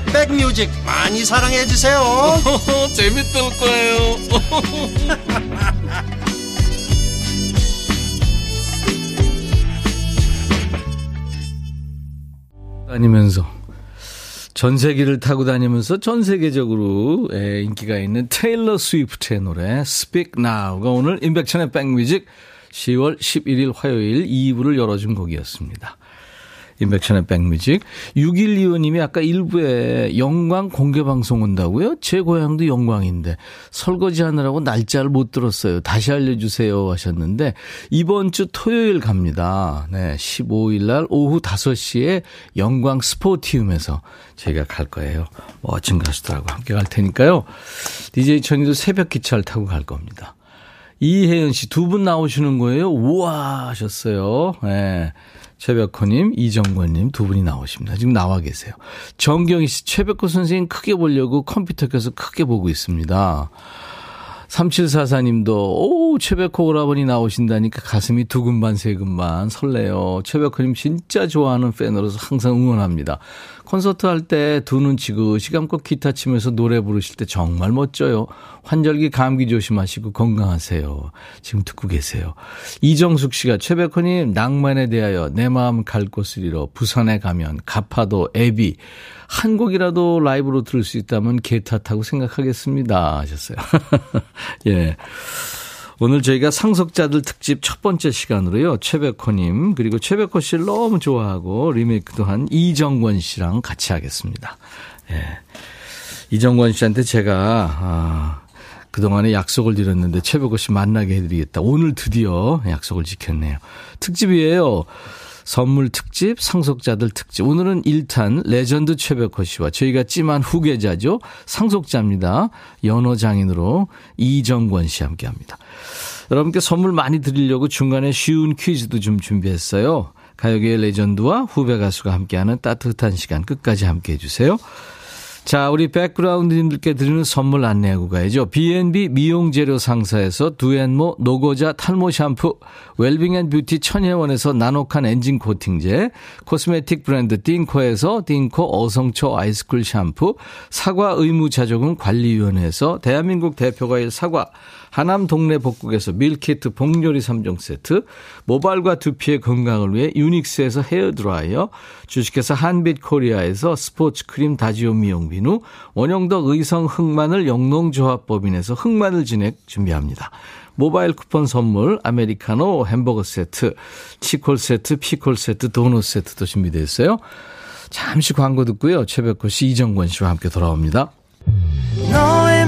백뮤직 많이 사랑해 주세요. 재밌을 거예요. 다니면서 전세기를 타고 다니면서 전 세계적으로 인기가 있는 테일러 스위프트의 노래 Speak Now가 오늘 임백천의 백뮤직 시월 십일일 화요일 이 부를 열어준 곡이었습니다. 임백천의 백뮤직. 육일이오님이 아까 일부에 영광 공개방송 온다고요? 제 고향도 영광인데 설거지하느라고 날짜를 못 들었어요. 다시 알려주세요 하셨는데 이번 주 토요일 갑니다. 네, 십오일날 오후 다섯시에 영광 스포티움에서 저희가 갈 거예요. 멋진 가수들하고 함께 갈 테니까요. 디제이 천이도 새벽 기차를 타고 갈 겁니다. 이혜연 씨 두 분 나오시는 거예요? 우와 하셨어요. 네. 최백호님, 이정권님 두 분이 나오십니다. 지금 나와 계세요. 정경희 씨, 최백호 선생님 크게 보려고 컴퓨터 켜서 크게 보고 있습니다. 삼칠사사님도 오 최백호 오라버니 나오신다니까 가슴이 두근반 세근반 설레요. 최백호님 진짜 좋아하는 팬으로서 항상 응원합니다. 콘서트 할 때 두 눈 지그시 감고 기타 치면서 노래 부르실 때 정말 멋져요. 환절기 감기 조심하시고 건강하세요. 지금 듣고 계세요. 이정숙 씨가 최백호님 낭만에 대하여 내 마음 갈 곳을 잃어 부산에 가면 가파도 애비 한 곡이라도 라이브로 들을 수 있다면 개탓하고 생각하겠습니다 하셨어요. 예. 오늘 저희가 상속자들 특집 첫 번째 시간으로요. 최백호님 그리고 최백호 씨를 너무 좋아하고 리메이크도 한 이정권 씨랑 같이 하겠습니다. 예. 이정권 씨한테 제가 아, 그동안에 약속을 드렸는데 최백호 씨 만나게 해드리겠다. 오늘 드디어 약속을 지켰네요. 특집이에요. 선물 특집, 상속자들 특집. 오늘은 일 탄 레전드 최백호 씨와 저희가 찜한 후계자죠. 상속자입니다. 연어장인으로 이정권 씨 함께합니다. 여러분께 선물 많이 드리려고 중간에 쉬운 퀴즈도 좀 준비했어요. 가요계의 레전드와 후배 가수가 함께하는 따뜻한 시간 끝까지 함께해 주세요. 자, 우리 백그라운드님들께 드리는 선물 안내하고 가야죠. 비앤비 미용재료 상사에서 두앤모 노고자 탈모 샴푸, 웰빙앤뷰티 천혜원에서 나노칸 엔진 코팅제, 코스메틱 브랜드 띵코에서 띵코 어성초 아이스쿨 샴푸, 사과 의무자조금 관리위원회에서 대한민국 대표과일 사과, 하남 동네 복국에서 밀키트 복요리 삼 종 세트, 모발과 두피의 건강을 위해 유닉스에서 헤어드라이어, 주식회사 한빛코리아에서 스포츠크림 다지오 미용비누, 원형덕 의성 흑마늘 영농조합법인에서 흑마늘 진액 준비합니다. 모바일 쿠폰 선물, 아메리카노 햄버거 세트, 치콜 세트, 피콜 세트, 도넛 세트도 준비되어 있어요. 잠시 광고 듣고요. 최백호 씨, 이정권 씨와 함께 돌아옵니다. 너의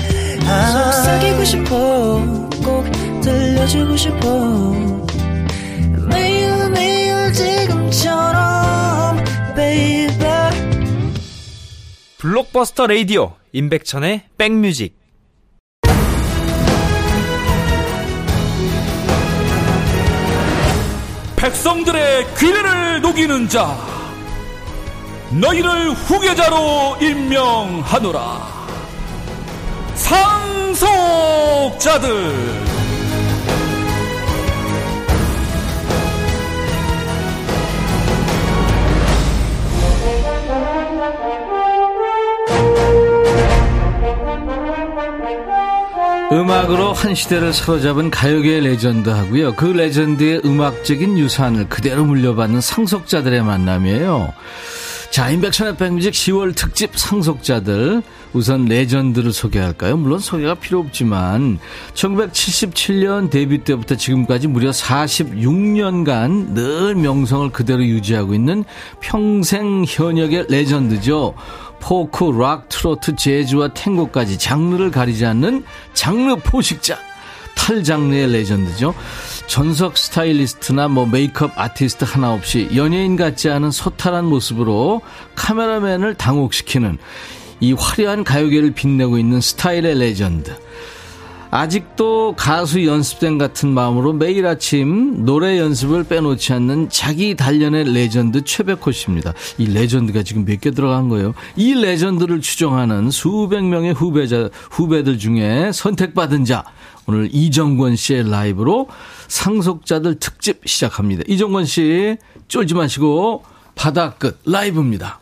속삭이고 싶어 꼭 들려주고 싶어 매우 매우 지금처럼 baby. 블록버스터 라디오 임백천의 백뮤직. 백성들의 귀를 녹이는 자 너희를 후계자로 임명하노라. 상속자들. 음악으로 한 시대를 사로잡은 가요계의 레전드하고요, 그 레전드의 음악적인 유산을 그대로 물려받는 상속자들의 만남이에요. 자, 임백천의 백뮤직 시월 특집 상속자들, 우선 레전드를 소개할까요? 물론 소개가 필요 없지만 천구백칠십칠년 데뷔 때부터 지금까지 무려 사십육년간 늘 명성을 그대로 유지하고 있는 평생 현역의 레전드죠. 포크, 락, 트로트, 재즈와 탱고까지 장르를 가리지 않는 장르 포식자, 탈장르의 레전드죠. 전속 스타일리스트나 뭐 메이크업 아티스트 하나 없이 연예인 같지 않은 소탈한 모습으로 카메라맨을 당혹시키는 이 화려한 가요계를 빛내고 있는 스타일의 레전드. 아직도 가수 연습생 같은 마음으로 매일 아침 노래 연습을 빼놓지 않는 자기 단련의 레전드 최백호 씨입니다. 이 레전드가 지금 몇 개 들어간 거예요. 이 레전드를 추종하는 수백 명의 후배자, 후배들 중에 선택받은 자. 오늘 이정권 씨의 라이브로 상속자들 특집 시작합니다. 이정권 씨 쫄지 마시고 바다 끝 라이브입니다.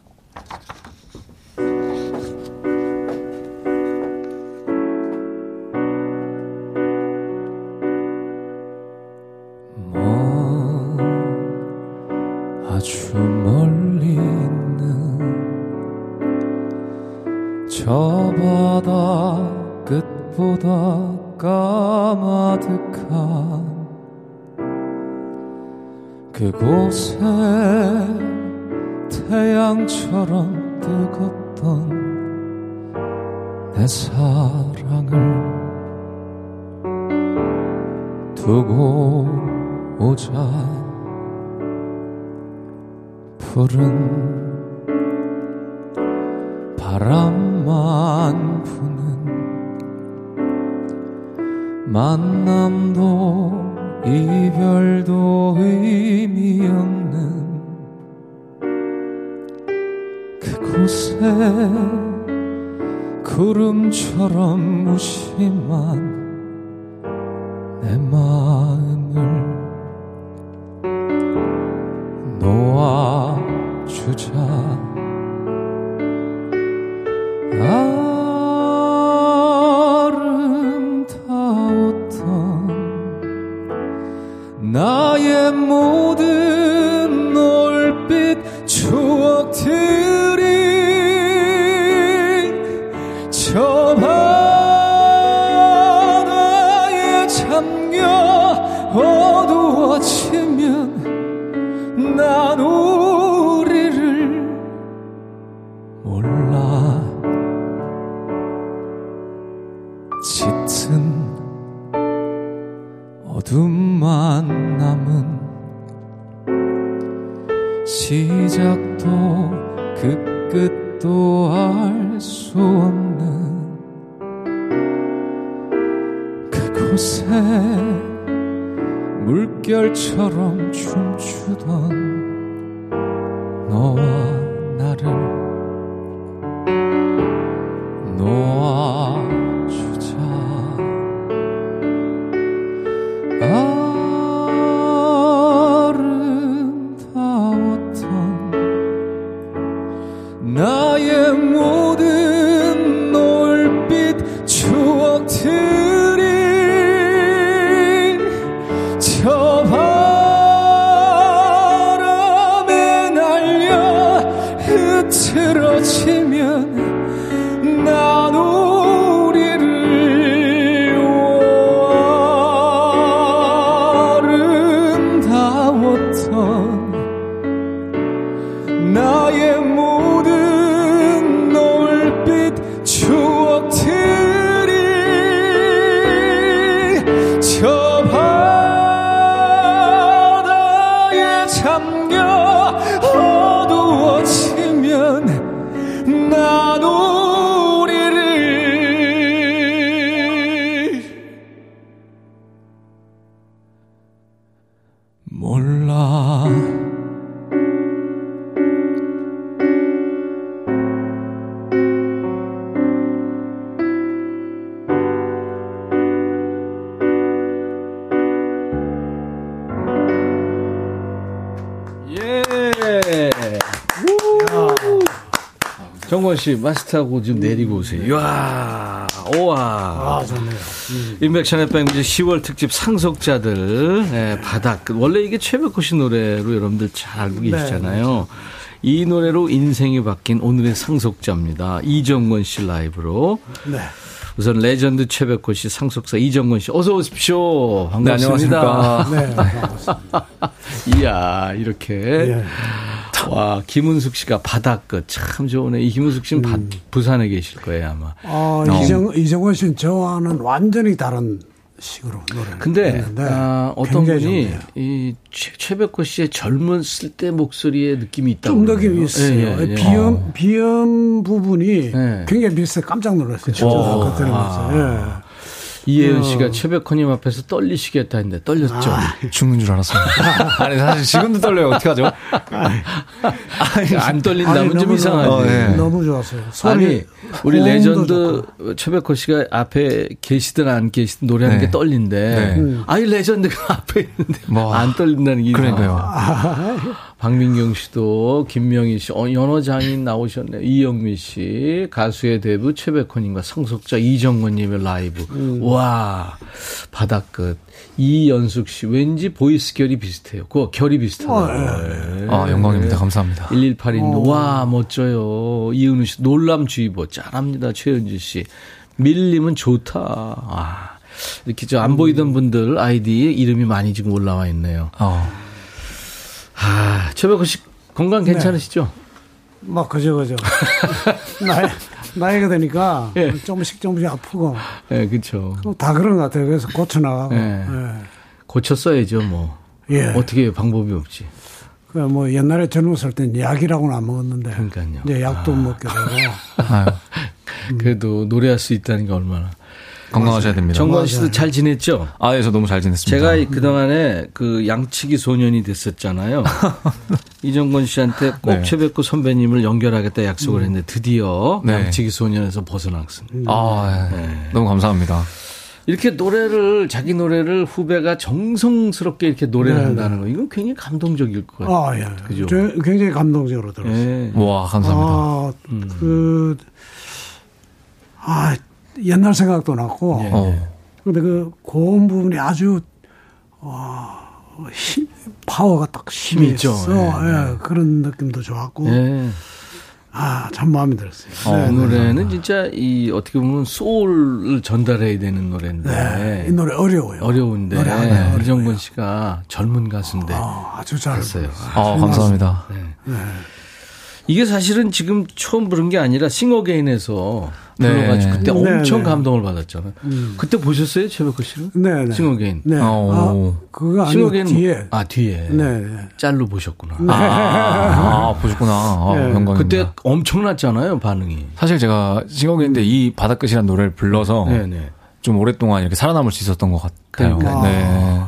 아주 멀리 있는 저 바다 끝보다 까마득한 그곳에 태양처럼 뜨겁던 내 사랑을 두고 오자. 푸른 바람만 부는 만남도 이별도 의미 없는 그곳에 구름처럼 무심한 내 마음을 놓아주자. 아름다웠던 나의 모든 노을빛 추억들이 저 바다에 잠겨 어두워지면 난 우리를 몰라. 짙은 어둠만 남은 시작도 그 끝도 알 수 없는 그곳에 물결처럼 춤추던 너와 나를 놓아주자. 아름다웠던 나의 모든 노을빛 추억들이 저 틀어지면 난 우리를 아름다웠던 나의 모든 노을빛 추억들이 저 바다에 잠겨 어두워지면 난 우리를 정권 씨 마스터 하고 지금 내리고 오세요. 이야, 오와. 아, 좋네요. 음. 임백천의 백뮤직 시월 특집 상속자들 네, 바닥. 원래 이게 최백호 씨 노래로 여러분들 잘 알고 계시잖아요. 네. 이 노래로 인생이 바뀐 오늘의 상속자입니다. 이정권 씨 라이브로. 네. 우선 레전드 최백호 씨 상속사 이정권 씨 어서 오십시오. 반갑습니다. 네, 안녕하십니까. 네, 반갑습니다. 이야 이렇게. 네. 와 김은숙 씨가 바닥 끝 참 좋으네. 이 김은숙 씨는 음. 부산에 계실 거예요 아마. 어, 어. 이정, 이정권 씨는 저와는 완전히 다른 식으로 노래를. 근데 아, 어떤 분이 이 최, 최백호 씨의 젊었을 때 목소리의 느낌이 있다고. 좀 느낌이 있어요. 예, 예, 예. 비음 어. 비음 부분이 예. 굉장히 비슷해. 깜짝 놀랐어요. 어. 아. 예. 이혜은 씨가 어. 최백호님 앞에서 떨리시겠다 했는데 떨렸죠. 아. 죽는 줄 알았습니다. 아니 사실 지금도 떨려요. 어떻게 하죠? 아니, 안 떨린다면 좀 이상하네. 어, 네. 너무 좋았어요. 아니 우리 레전드 좋고. 최백호 씨가 앞에 계시든 안 계시든 노래하는 네. 게 떨린데 네. 음. 아니 레전드가 앞에 있는데 뭐. 안 떨린다는 게 그러니까요. 아. 박민경 씨도 김명희 씨, 어, 연어장인 나오셨네요. 이영미 씨, 가수의 대부 최백호님과 상속자 이정권님의 라이브. 음. 와, 바닥끝. 이연숙 씨, 왠지 보이스 결이 비슷해요. 그 결이 비슷하다. 네. 아, 영광입니다. 감사합니다. 일일팔 인, 와, 멋져요. 이은우 씨, 놀람주의보, 짠합니다. 최은지 씨, 밀림은 좋다. 아, 이렇게 저 안 보이던 분들 아이디에 이름이 많이 지금 올라와 있네요. 어. 아, 최백호 씨 건강 괜찮으시죠? 네. 막 그죠 그죠. 나이 나이가 되니까 네. 조금씩 조금씩 아프고. 예, 네, 그렇죠. 다 그런 것 같아요. 그래서 고쳐나가고. 네. 네. 고쳤어야죠, 뭐. 예. 어떻게 방법이 없지. 그 뭐 옛날에 젊었을 땐 약이라고는 안 먹었는데. 그러니까요. 이제 약도 아. 못 먹게 되고. 음. 그래도 노래할 수 있다는 게 얼마나. 건강하셔야 됩니다. 정권 씨도 잘 지냈죠? 아, 예, 저 너무 잘 지냈습니다. 제가 그동안에 그 양치기 소년이 됐었잖아요. 이정권 씨한테 꼭 네. 최백호 선배님을 연결하겠다 약속을 했는데 드디어 네. 양치기 소년에서 벗어났습니다. 아, 예. 네. 너무 감사합니다. 이렇게 노래를, 자기 노래를 후배가 정성스럽게 이렇게 노래한다는 네. 거, 이건 굉장히 감동적일 것 같아요. 아, 예. 그죠? 굉장히 감동적으로 들었어요. 네. 와, 감사합니다. 아, 그, 아, 옛날 생각도 났고, 예. 근데 그 고음 부분이 아주, 어, 힘, 파워가 딱 힘이 있죠. 예. 예. 그런 느낌도 좋았고, 예. 아, 참 마음에 들었어요. 어, 네, 이 노래는 네. 진짜 이 어떻게 보면 소울을 전달해야 되는 노래인데, 네. 이 노래 어려워요. 어려운데, 네. 이정권 씨가 젊은 가수인데, 어, 아주 잘 했어요. 아, 감사합니다. 네. 네. 이게 사실은 지금 처음 부른 게 아니라 싱어게인에서 네. 불러가지고 그때 네. 엄청 네. 감동을 받았잖아요. 음. 그때 보셨어요? 최백호 씨는? 네. 싱어게인. 네. 아, 그거 아니고 뒤에. 아, 뒤에. 네. 짤로 보셨구나. 네. 아, 아, 보셨구나. 아, 네. 영광입니다. 그때 엄청났잖아요, 반응이. 사실 제가 싱어게인인데 이 바닥끝이라는 노래를 불러서 네. 네. 좀 오랫동안 이렇게 살아남을 수 있었던 것 같아요. 그러니까. 네.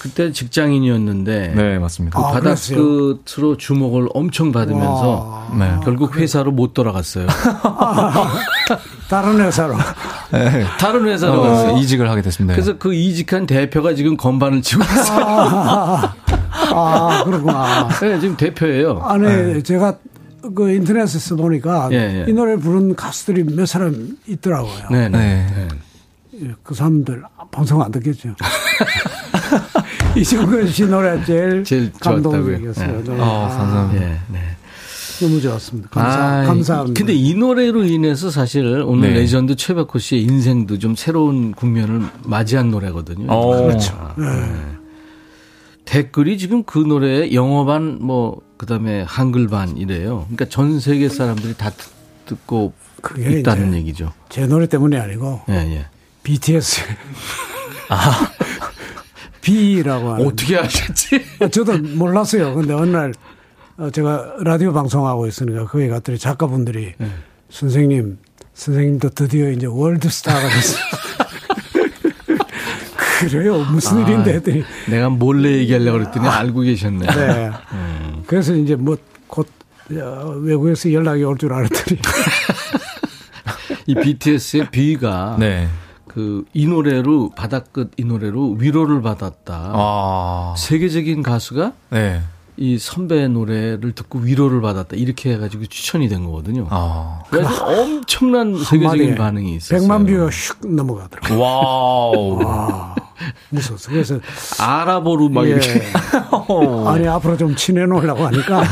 그때 직장인이었는데. 네, 맞습니다. 그 아, 바닥 그랬어요? 끝으로 주목을 엄청 받으면서 와, 네. 결국 그래. 회사로 못 돌아갔어요. 다른 회사로. 네. 다른 회사로 어, 갔어요. 이직을 하게 됐습니다. 그래서 그 이직한 대표가 지금 건반을 치고 있어요. 아, 아, 그렇구나. 네, 지금 대표예요. 아니, 네. 제가. 그 인터넷에서 보니까 예, 예. 이 노래를 부른 가수들이 몇 사람 있더라고요. 네, 네. 네. 그 사람들 방송 안 듣겠죠. 이정권 씨 노래 제일, 제일 감동적이었어요. 네. 어, 아, 감사합니다. 네, 네. 너무 좋았습니다. 감사, 아, 감사합니다. 근데 이 노래로 인해서 사실 오늘 네. 레전드 최백호 씨의 인생도 좀 새로운 국면을 맞이한 노래거든요. 오, 그렇죠. 네. 네. 댓글이 지금 그 노래에 영어반 뭐 그다음에 한글반 이래요. 그러니까 전 세계 사람들이 다 듣고 있다는 얘기죠. 제 노래 때문이 아니고. 예, 예. 비티에스. 아. B라고 하는. 어떻게 아셨지? 저도 몰랐어요. 근데 어느 날 제가 라디오 방송하고 있으니까 거기 갔더니 작가분들이 네. 선생님, 선생님도 드디어 이제 월드스타가 됐어요. 그래요? 무슨 아, 일인데 했더니. 내가 몰래 얘기하려고 그랬더니 아, 알고 계셨네. 네. 음. 그래서 이제 뭐 곧 외국에서 연락이 올 줄 알았더니. 이 비티에스의 B가. 네. 그 이 노래로 바닥 끝 이 노래로 위로를 받았다. 아. 세계적인 가수가 네. 이 선배 노래를 듣고 위로를 받았다 이렇게 해가지고 추천이 된 거거든요. 아, 그래서 엄청난 세계적인 반응이 있었어요. 백만 뷰가 슉 넘어가더라고요. 와우. 와, 무서웠어. 그래서 아랍어로 막 예. 이렇게. 아니 앞으로 좀 친해 놓으려고 하니까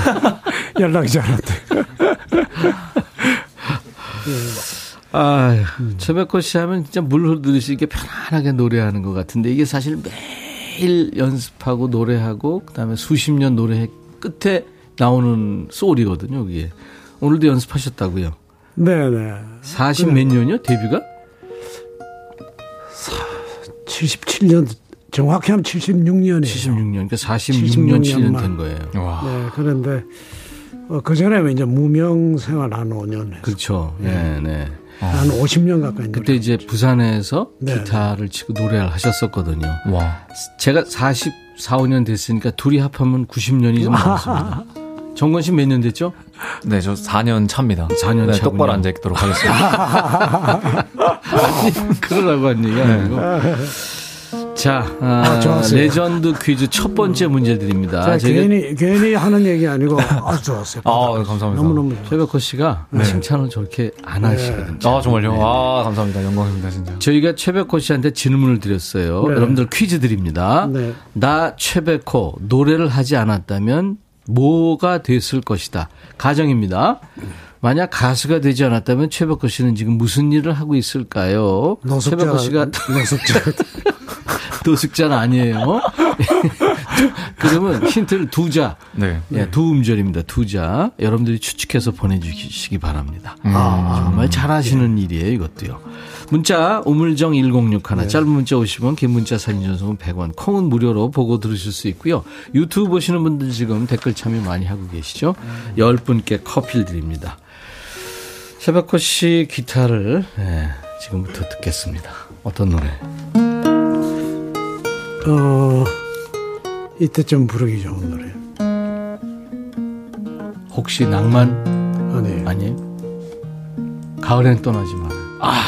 연락이 잘 안 돼. 아, 음. 최백호 씨 하면 진짜 물 흐르듯이 이렇게 편안하게 노래하는 것 같은데 이게 사실 매일 연습하고 노래하고 그다음에 수십 년 노래 끝에 나오는 소울이거든요. 그게 오늘도 연습하셨다고요? 네네. 사십 몇 년이요? 데뷔가? 칠십칠 년 정확히 하면 칠십육 년이에요. 칠십육 년 그러니까 사십육 년, 칠 년 된 거예요. 와. 네, 그런데 어, 그 전에는 이제 무명 생활 한 오 년 했어요. 그렇죠. 네, 네. 한 오십 년 가까이. 그때 이제 부산에서 네. 기타를 치고 노래를 하셨었거든요. 와. 제가 사십사, 오 년 됐으니까 둘이 합하면 구십 년이 좀 넘었습니다. 정권 씨 몇 년 됐죠? 네, 저 사 년 차입니다. 사 년 네, 차. 똑바로 앉아 있도록 하겠습니다. 아니, 그러라고 한 얘기 아니고. 네. 자, 아, 아, 레전드 퀴즈 첫 번째 문제 드립니다. 제가... 괜히, 괜히 하는 얘기 아니고 아주 좋았어요. 아, 네, 감사합니다. 너무너무 최백호 씨가 네. 칭찬을 저렇게 안 네. 하시거든요. 아, 정말요? 네. 아, 감사합니다. 영광입니다, 진짜. 저희가 최백호 씨한테 질문을 드렸어요. 네. 여러분들 퀴즈 드립니다. 네. 나 최백호 노래를 하지 않았다면 뭐가 됐을 것이다. 가정입니다. 만약 가수가 되지 않았다면 최백호 씨는 지금 무슨 일을 하고 있을까요? 노숙자, 최백호 씨가 노숙자. 노숙자는 아니에요. 그러면 힌트를 두자. 네. 네, 두 음절입니다. 두자. 여러분들이 추측해서 보내주시기 바랍니다. 음. 아, 정말 잘하시는 네. 일이에요. 이것도요. 문자 우물정 일공육 하나. 네. 짧은 문자 오십 원, 긴 문자 사진 전송은 백 원. 콩은 무료로 보고 들으실 수 있고요. 유튜브 보시는 분들 지금 댓글 참여 많이 하고 계시죠. 음. 열 분께 커피를 드립니다. 최백호 씨 기타를 네, 지금부터 듣겠습니다. 어떤 노래? 어, 이때쯤 부르기 좋은 노래. 혹시 낭만? 아니. 아니에요? 가을엔 떠나지 마. 아.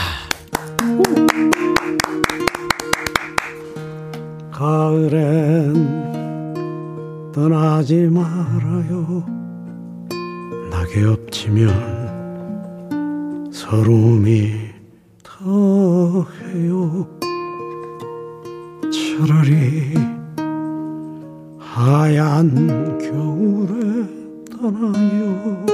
가을엔 떠나지 말아요. 낙에 엎치면 서러움이 더해요. 차라리 하얀 겨울에 떠나요.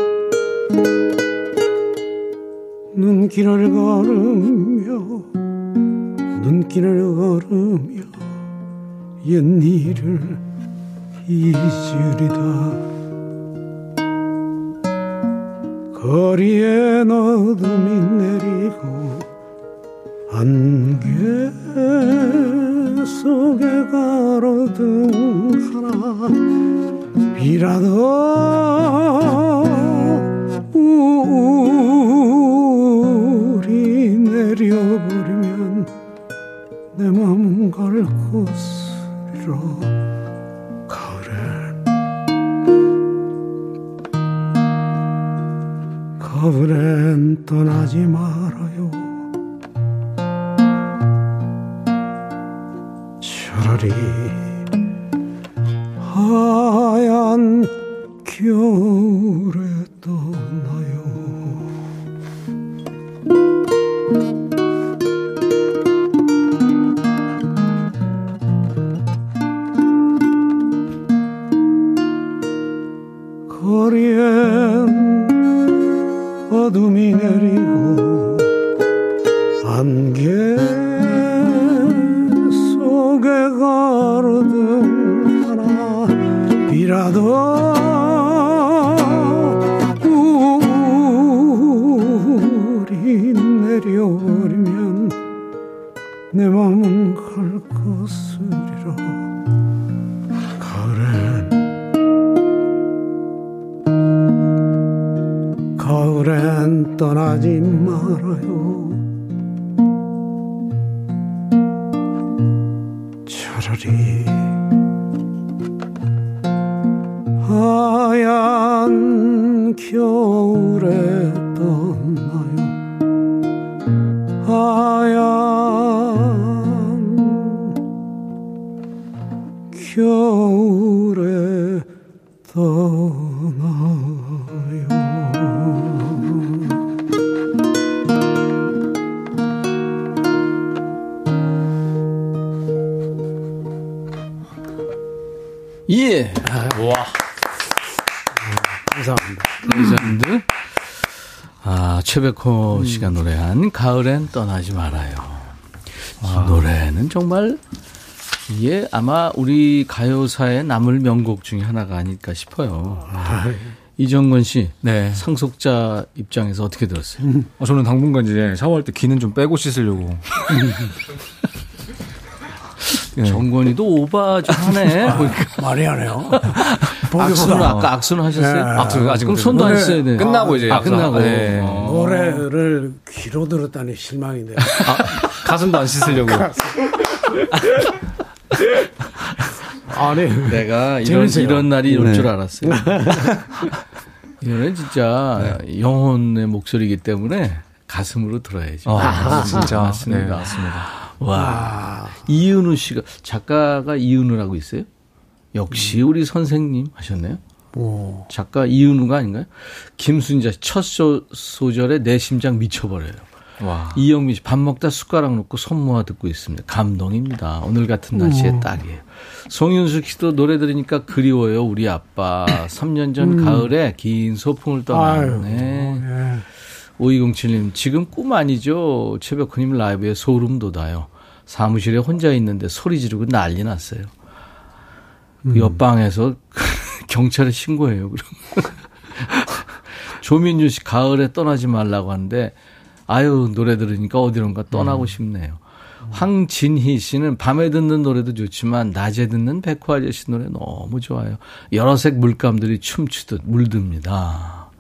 눈길을 걸으며 눈길을 걸으며 옛일을 잊으리다. 거리엔 어둠이 내리고 안개 속에 가로등 하나 비라도 우울이 내려버리면 내 마음 갈 곳으로 가을엔 가을엔 떠나지 말아요. 차라리 하얀 겨울에 떠나요. 거리엔 어둠이 내리고 안개 가로등 하나 비라도 우울이 내려버리면 내 마음은 갈 곳으로 가을엔 가을엔 떠나지 말아요. 하얀 겨울에 떠나요. 하얀 겨울에 최백호 씨가 노래한 가을엔 떠나지 말아요. 와. 노래는 정말 이게 아마 우리 가요사의 남을 명곡 중에 하나가 아닐까 싶어요. 아. 이정권 씨, 네. 상속자 입장에서 어떻게 들었어요? 어, 저는 당분간 이제 샤워할 때 기는 좀 빼고 씻으려고. 네. 정권이도 오바 좀 하네. 아, 보니까. 말이 안 해요. 악수는 아까 악수는 하셨어요? 네. 악수 아직 그럼 손도 안 써야 돼요. 끝나고 이제. 아, 끝나고. 네. 어. 노래를 귀로 들었다니 실망인데. 아, 가슴도 안 씻으려고. 아, 네. 내가 이런, 이런 날이 올 줄 네. 알았어요. 이 노래는 진짜 네. 영혼의 목소리이기 때문에 가슴으로 들어야죠. 아, 아, 진짜. 맞습니다. 네. 맞습니다. 와. 와. 이은우 씨가, 작가가 이은우라고 있어요? 역시 우리 선생님 하셨네요. 오. 작가 이은우가 아닌가요? 김순자 씨, 첫 소, 소절에 내 심장 미쳐버려요. 와. 이영민 씨, 밥 먹다 숟가락 놓고 손 모아 듣고 있습니다. 감동입니다. 오늘 같은 날씨에 음. 딸이에요. 송윤숙 씨도 노래 들으니까 그리워요. 우리 아빠. 삼 년 전 음. 가을에 긴 소풍을 떠나네. 오이공칠 님, 지금 꿈 아니죠? 최백호님 라이브에 소름 돋아요. 사무실에 혼자 있는데 소리 지르고 난리 났어요. 음. 옆방에서 경찰에 신고해요. 조민준 씨, 가을에 떠나지 말라고 하는데 아유, 노래 들으니까 어디론가 떠나고 음. 싶네요. 음. 황진희 씨는 밤에 듣는 노래도 좋지만 낮에 듣는 백호 아저씨 노래 너무 좋아요. 여러 색 물감들이 춤추듯 물듭니다. 와.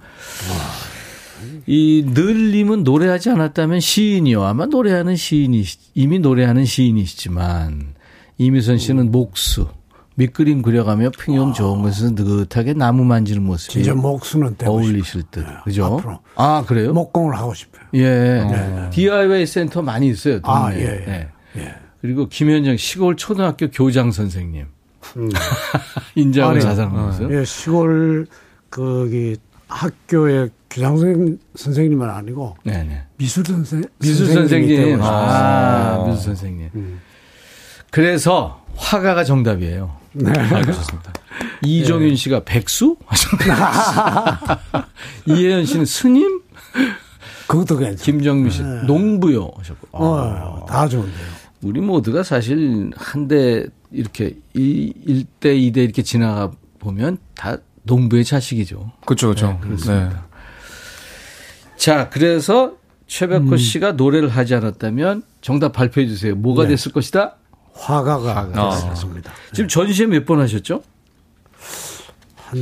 이 늘님은 노래하지 않았다면 시인이요. 아마 노래하는 시인이, 이미 노래하는 시인이시지만 이미선 씨는 음. 목수. 밑그림 그려가며 풍경 좋은 곳에서 느긋하게 나무 만지는 모습이 진짜 목수는 어울리실 듯. 네. 그죠? 아, 그래요? 목공을 하고 싶어요. 예. 어. 네. 디아이와이 센터 많이 있어요. 동네. 아, 예, 예. 예. 예. 그리고 김현정 시골 초등학교 교장 선생님. 음. 인자원 자산으로서. 예, 시골 거기 학교의 교장 선생님, 선생님은 아니고 네네. 미술 선생 미술 선생님. 아, 미술 선생님. 음. 그래서 화가가 정답이에요. 네. 알고 있었습니다. 이종윤 네. 씨가 백수? 하셨습니다. 이혜연 씨는 스님? 그것도 괜찮아요. 김정민 씨 네. 농부요? 하셨고. 어, 아. 다 좋은데요. 우리 모두가 사실 한 대 이렇게 일 대, 이 대 이렇게 지나가 보면 다 농부의 자식이죠. 그렇죠, 그렇죠. 네, 그렇습니다. 네. 자, 그래서 최백호 음. 씨가 노래를 하지 않았다면 정답 발표해 주세요. 뭐가 네. 됐을 것이다? 화가가, 화가가 됐습니다. 네. 지금 전시회 몇 번 하셨죠? 한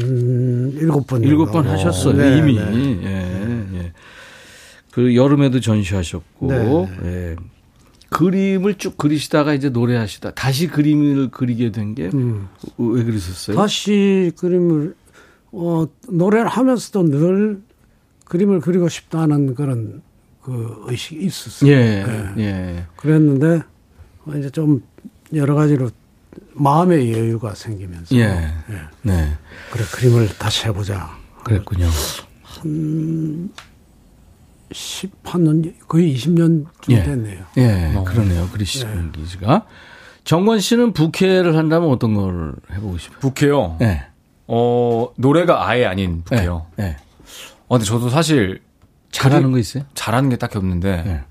일곱 번. 일곱 번 하셨어요. 네, 이미. 네. 예, 예. 그 여름에도 전시하셨고, 네. 예. 그림을 쭉 그리시다가 이제 노래하시다 다시 그림을 그리게 된 게 왜 음. 그러셨어요? 다시 그림을 어, 노래를 하면서도 늘 그림을 그리고 싶다는 그런 그 의식이 있었어요. 예, 예. 예. 그랬는데. 이제 좀 여러 가지로 마음의 여유가 생기면서. 예. 예. 네. 그래, 그림을 다시 해보자. 그랬군요. 한, 십, 한, 거의 이십 년 좀 예. 됐네요. 예. 어. 그러네요. 그리시는 예. 기지가. 정권 씨는 부캐를 한다면 어떤 걸 해보고 싶어요? 부캐요? 예. 어, 노래가 아예 아닌 부캐요. 예. 예. 어, 근데 저도 사실. 잘하는 거 있어요? 잘하는 게 딱히 없는데. 예.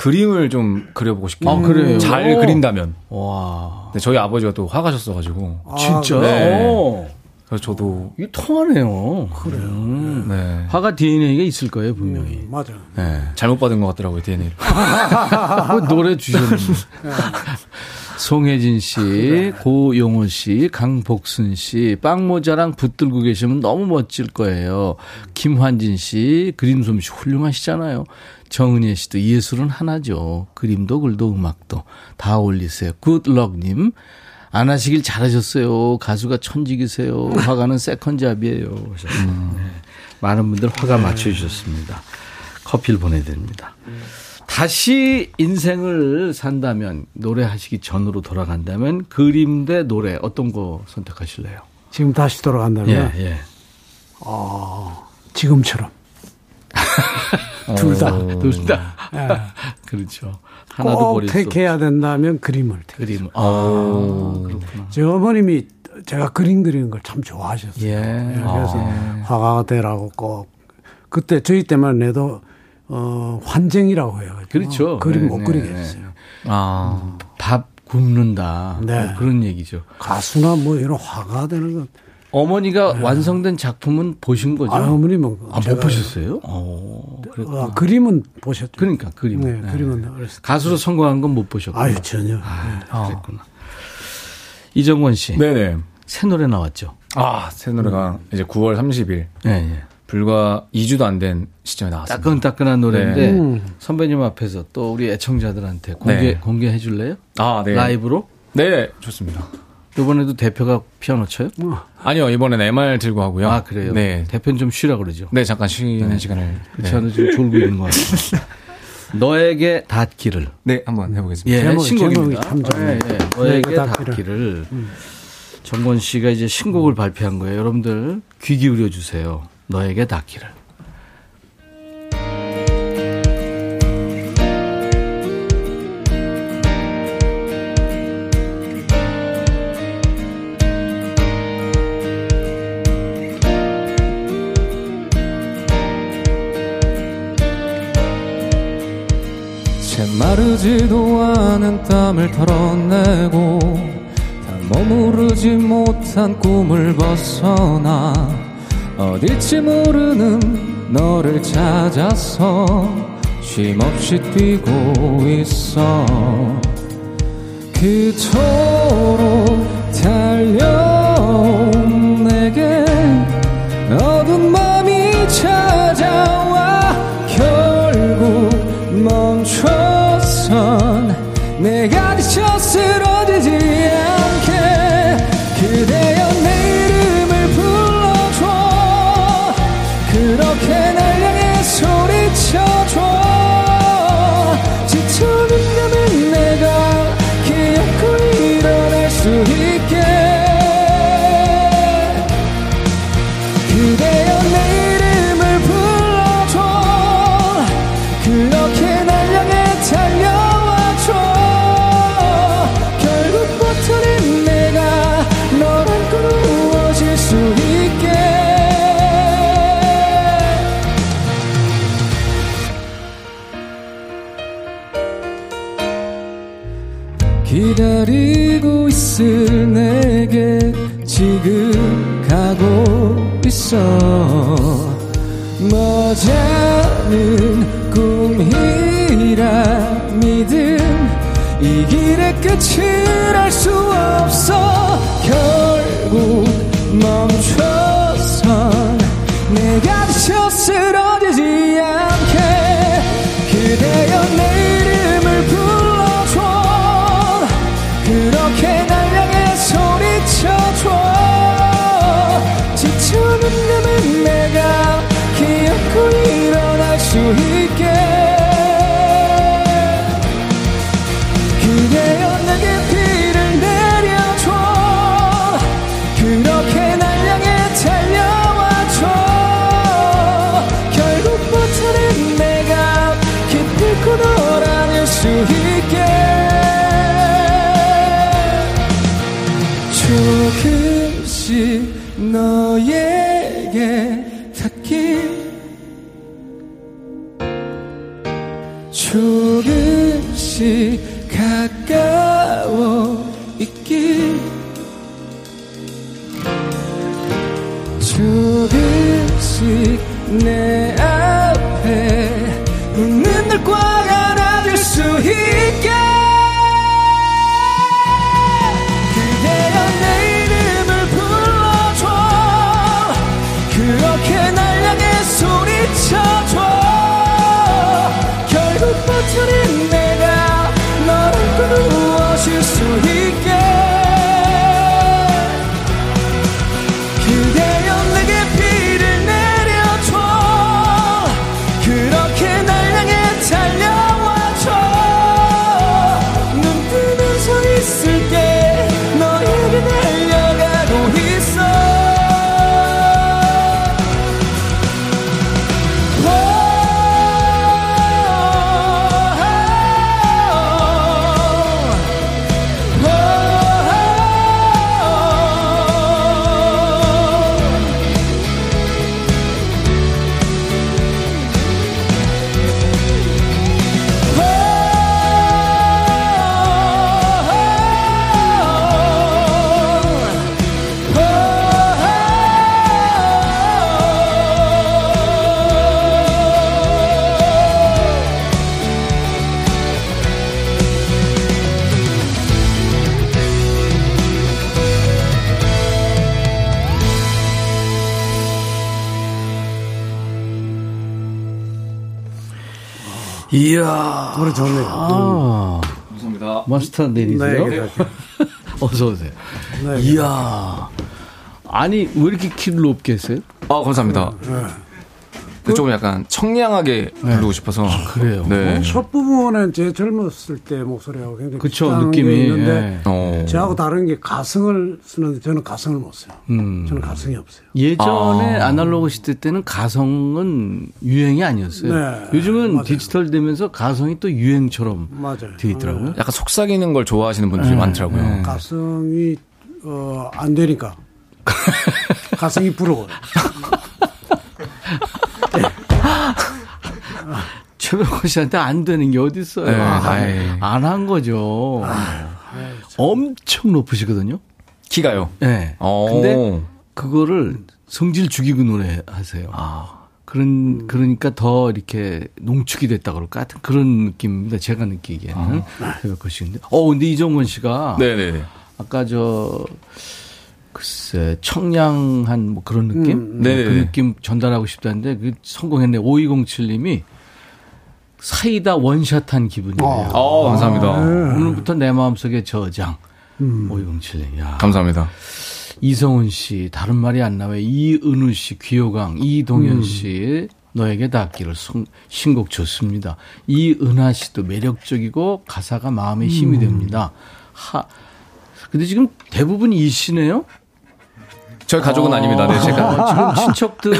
그림을 좀 그려보고 싶긴 해요. 아, 그래요? 잘 오. 그린다면. 와. 근데 저희 아버지가 또 화가셨어가지고. 아, 진짜요? 네. 그래서 저도. 이게 통하네요. 그래요. 음. 네. 화가 디엔에이가 있을 거예요, 분명히. 음, 맞아요. 네. 잘못 받은 것 같더라고요, 디엔에이를. 노래 주셨는데. 송혜진 씨, 그래. 고용호 씨, 강복순 씨, 빵모자랑 붙들고 계시면 너무 멋질 거예요. 김환진 씨, 그림 솜씨 훌륭하시잖아요. 정은혜 씨도 예술은 하나죠. 그림도 글도 음악도 다 올리세요. 굿럭님, 안 하시길 잘하셨어요. 가수가 천직이세요. 화가는 세컨잡이에요. 음. 네. 많은 분들 화가 네. 맞춰주셨습니다. 커피를 보내드립니다. 음. 다시 인생을 산다면, 노래하시기 전으로 돌아간다면, 그림 대 노래, 어떤 거 선택하실래요? 지금 다시 돌아간다면? 예, 예. 어, 지금처럼. 둘 다. 둘 다. 예. 그렇죠. 하나도 버릴 수 없죠. 택해야 된다면 그림을 택해요. 그림. 아, 아, 그렇구나. 저희 어머님이 제가 그림 그리는 걸 참 좋아하셨어요. 예. 예. 그래서 아. 화가 되라고 꼭. 그때 저희 때만 해도 어, 환쟁이라고 해요. 그렇죠. 어, 그림 네, 못 네, 그리게 했어요. 네. 아, 음. 밥 굽는다. 네. 뭐 그런 얘기죠. 가수나 뭐 이런 화가 되는 건. 어머니가 네. 완성된 작품은 보신 거죠? 아, 어머니 뭐. 아, 못 보셨어요? 어. 아, 그림은 보셨죠. 그러니까, 그림. 네, 네. 그림은. 네. 가수로 성공한 건 못 보셨고. 아유, 전혀. 아, 네. 그랬구나. 어. 이정권 씨. 네네. 새 노래 나왔죠. 아, 새 노래가 음. 이제 구월 삼십일. 네, 네. 불과 이 주도 안 된 시점에 나왔습니다. 따끈따끈한 노래인데 네. 음. 선배님 앞에서 또 우리 애청자들한테 공개, 네. 공개해 줄래요? 아, 네. 라이브로? 네, 좋습니다. 이번에도 대표가 피아노 쳐요? 어. 아니요, 이번엔 엠알 들고 하고요. 아, 그래요? 네. 대표는 좀 쉬라 그러죠? 네, 잠깐 쉬는 네. 시간을. 그렇지 않아요? 네. 지금 졸고 있는 것 같아요. 너에게 닿기를. 네, 한번 해보겠습니다. 예, 신곡입니다. 예, 예. 너에게 닿기를. 음. 정권 씨가 이제 신곡을 음. 발표한 거예요. 여러분들 귀 기울여 주세요. 너에게 닿기를. 마르지도 않은 땀을 털어내고 다 머무르지 못한 꿈을 벗어나 어딜지 모르는 너를 찾아서 쉼없이 뛰고 있어. 그토록 달려온 내게 어두운 맘이 찾아와 결국 멈춰 내가 지쳐 쓰러지지 않게 그대여 내 이름을 불러줘. 그렇게 날 향해 소리쳐줘. 지쳐진 밤은 내가 기억하고 일어날 수 있게 그대여 내 이름을 불러줘. 그렇게 날 향해 달려 기다리고 있을 내게 지금 가고 있어. 머지않은 꿈이라 믿음 이 길의 끝을 알 수 없어. 결국 멈춰서 내가 지쳐 쓰러지지 않게 그대여 내 이름을 불러줘. 그렇게 날 향해 소리쳐줘. 지쳐는 맘은 내가 기억하고 일어날 수 있게 그대여 내게 비를 내려줘. 그렇게 날 향해 달려와줘. 결국 버텨낸 내가 깊이 굳어 안을 수 있게 조금씩 너에게 닿기 조금씩 가까워 있기 조금씩 내 앞에 웃는 널 꽉 안아줄 수 있게 소리쳐줘. 결국 버텨낸 내가 너를 또 누워줄 수 있게 그대여 내게 비를 내려줘. 그렇게 날 향해 달려와줘. 이야. 노래 좋네요. 아. 음. 감사합니다. 마스터 내리세요. 네, 어서오세요. 네, 이야. 아니, 왜 이렇게 키를 높게 했어요? 아, 감사합니다. 네. 그 조금 약간 청량하게 네. 부르고 싶어서. 아, 그래요. 네. 첫 부분은 제 젊었을 때 목소리하고 굉장히 비슷한 게 있는데 네. 저하고 다른 게 가성을 쓰는데 저는 가성을 못 써요. 음. 저는 가성이 없어요. 예전에 아. 아날로그 시대 때는 가성은 유행이 아니었어요. 네. 요즘은 맞아요. 디지털 되면서 가성이 또 유행처럼 맞아요. 돼 있더라고요. 약간 속삭이는 걸 좋아하시는 분들이 네. 많더라고요. 네. 가성이 어, 안 되니까 가성이 부러워요. 최백호 씨한테 안 되는 게 어디 있어요. 안 한 거죠. 아, 엄청 높으시거든요. 키가요. 네. 오. 근데 그거를 성질 죽이고 노래하세요. 아. 그런 그러니까 더 이렇게 농축이 됐다 그럴까 하여튼 그런 느낌입니다. 제가 느끼기에는 아. 최백호 씨인데. 어, 근데 이정권 씨가 네네네. 아까 저. 글쎄 청량한 뭐 그런 느낌 음, 네. 그 느낌 전달하고 싶다는데 성공했네. 오이공칠님이 사이다 원샷한 기분이에요. 아, 감사합니다. 아, 오늘부터 내 마음속에 저장. 음. 오이공칠님 야. 감사합니다. 이성훈 씨 다른 말이 안 나와요. 이은우 씨 귀요강 이동현 음. 씨 너에게 닿기를 신곡 좋습니다. 이은하 씨도 매력적이고 가사가 마음의 힘이 음. 됩니다. 하 근데 지금 대부분 이시네요? 저희 가족은 아, 아닙니다. 네, 제가. 지금 친척들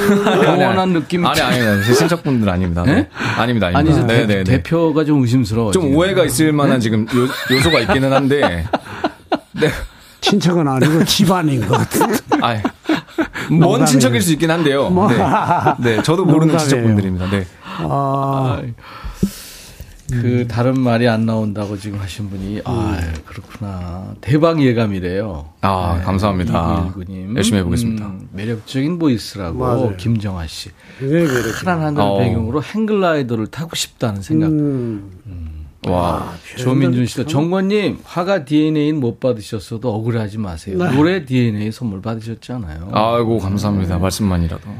영원한 느낌이. 아니, 아니, 제 친척분들 아닙니다. 네? 네? 아닙니다, 아닙니다. 아니, 네, 네, 대표가 좀 의심스러워요. 좀 지금. 오해가 있을 만한 네? 지금 요, 요소가 있기는 한데. 네. 친척은 아니고 집안인 것 같은데. 아니, 먼 친척일 수 있긴 한데요. 네. 네, 저도 모르는 농담이에요. 친척분들입니다. 네. 아. 그 음. 다른 말이 안 나온다고 지금 하신 분이 아 그렇구나 대박 예감이래요. 아 네. 감사합니다. 이구일구님. 열심히 해보겠습니다. 음, 매력적인 보이스라고 맞아요. 김정아 씨. 파란 하늘 어. 배경으로 행글라이더를 타고 싶다는 생각. 음. 음. 와 조민준 씨도 참... 정권님 화가 디엔에이는 못 받으셨어도 억울하지 마세요. 네. 노래 디엔에이 선물 받으셨잖아요. 아이고 감사합니다. 네. 말씀만이라도.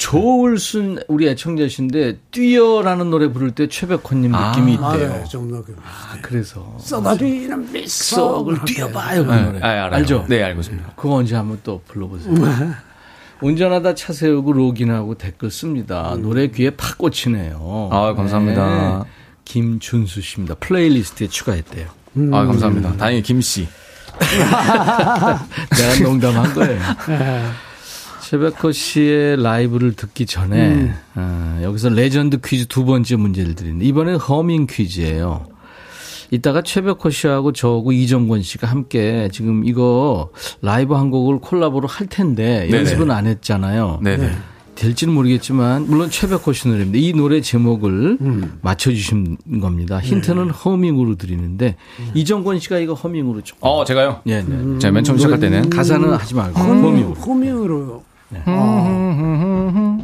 조울순 우리 애청자신데 뛰어라는 노래 부를 때 최백호님 느낌이 아, 있대요. 네, 좀 아, 그래서 썩어지는 빗속을 뛰어봐요. 그 노래. 아, 알죠? 네, 알고 있습니다. 그거 언제 한번 또 불러보세요. 운전하다 차 세우고 로그인하고 댓글 씁니다. 노래 귀에 팍 꽂히네요. 아, 감사합니다. 네. 김준수 씨입니다. 플레이리스트에 추가했대요. 음. 아, 감사합니다. 다행히 김 씨. 내가 농담한 거예요. 최백호 씨의 라이브를 듣기 전에 음. 어, 여기서 레전드 퀴즈 두 번째 문제를 드리는데 이번엔 허밍 퀴즈예요. 이따가 최백호 씨하고 저하고 이정권 씨가 함께 지금 이거 라이브 한 곡을 콜라보로 할 텐데 네네. 연습은 안 했잖아요. 네네. 될지는 모르겠지만 물론 최백호 씨 노래입니다. 이 노래 제목을 음. 맞춰주신 겁니다. 힌트는 네. 허밍으로 드리는데 음. 이정권 씨가 이거 허밍으로 좀. 어, 제가요? 네네. 음. 제가 맨 처음 시작할 때는 음. 가사는 하지 말고 음. 허밍으로. 허밍으로요. 네. 아.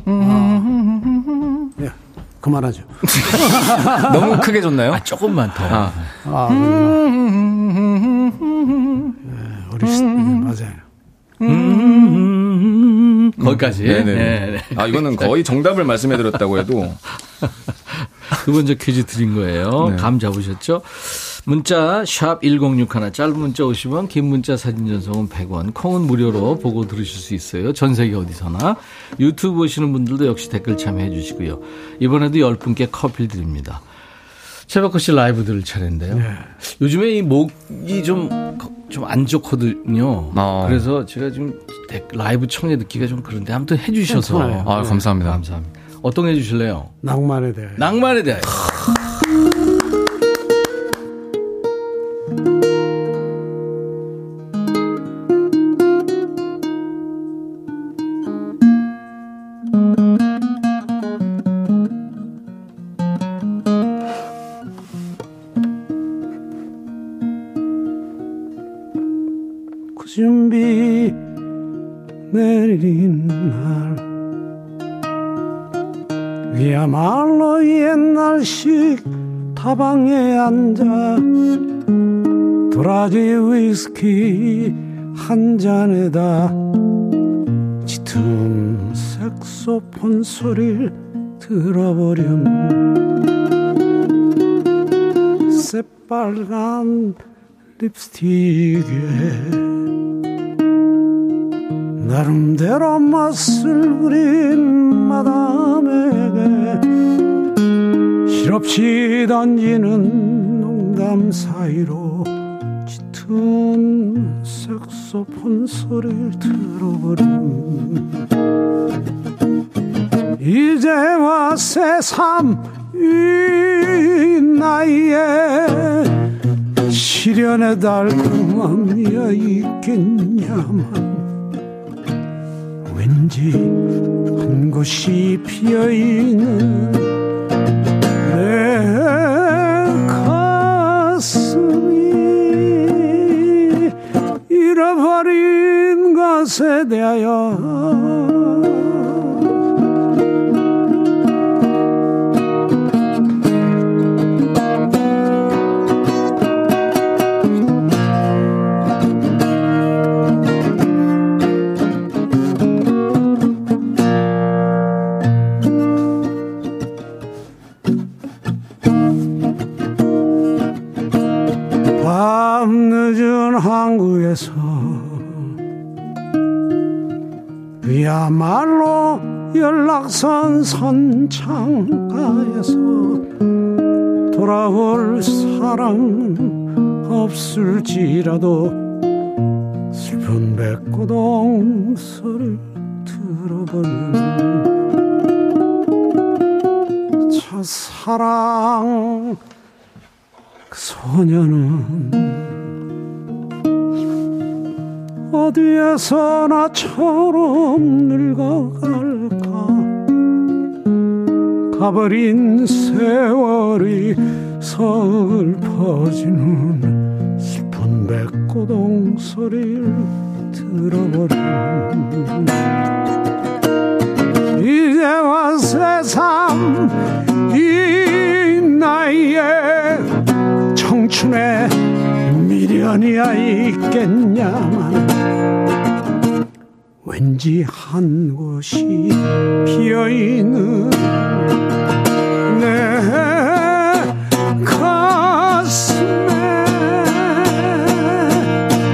아. 네, 그만하죠. 너무 크게 줬나요? 아, 조금만 더. 아, 아 네, 우리 시, 네, 맞아요. 음. 거기까지. 네네. 네네. 아 이거는 거의 정답을 말씀해드렸다고 해도 두 번째 퀴즈 드린 거예요. 네. 감 잡으셨죠? 문자 샵 일공육일 짧은 문자 오십 원 긴 문자 사진 전송은 백 원 콩은 무료로 보고 들으실 수 있어요. 전 세계 어디서나 유튜브 보시는 분들도 역시 댓글 참여해 주시고요. 이번에도 열 분께 커피를 드립니다. 최백호 씨 라이브 들을 차례인데요. 네. 요즘에 이 목이 좀 좀 안 좋거든요. 어. 그래서 제가 지금 라이브 청해 듣기가 좀 그런데 아무튼 해 주셔서 네, 아, 감사합니다. 감사합니다. 어떤 거 해 주실래요? 낭만에 대해. 낭만에 대해. 준비 내린 날 그야말로 옛날식 다방에 앉아 도라지 위스키 한 잔에다 짙은 색소폰 소리를 들어보렴 새빨간 립스틱에 나름대로 맛을 부린 마담에게 실없이 던지는 농담 사이로 짙은 색소폰 소리를 들어버린 이제와 새삼 이 나이에 시련의 달콤함이야 있겠냐만 왠지 한 곳이 피어있는 내 가슴이 잃어버린 것에 대하여 한국에서 그야말로 연락선 선창가에서 돌아올 사람 없을지라도 슬픈 백고동 소리를 들어보는 첫사랑 그 소녀는 어디에서 나처럼 늙어갈까 가버린 세월이 서글퍼지는 슬픈 백고동 소리를 들어버린 이제와 새삼 이 나이에 청춘의 미련이야 있겠냐만 왠지 한 곳이 비어있는 내 가슴에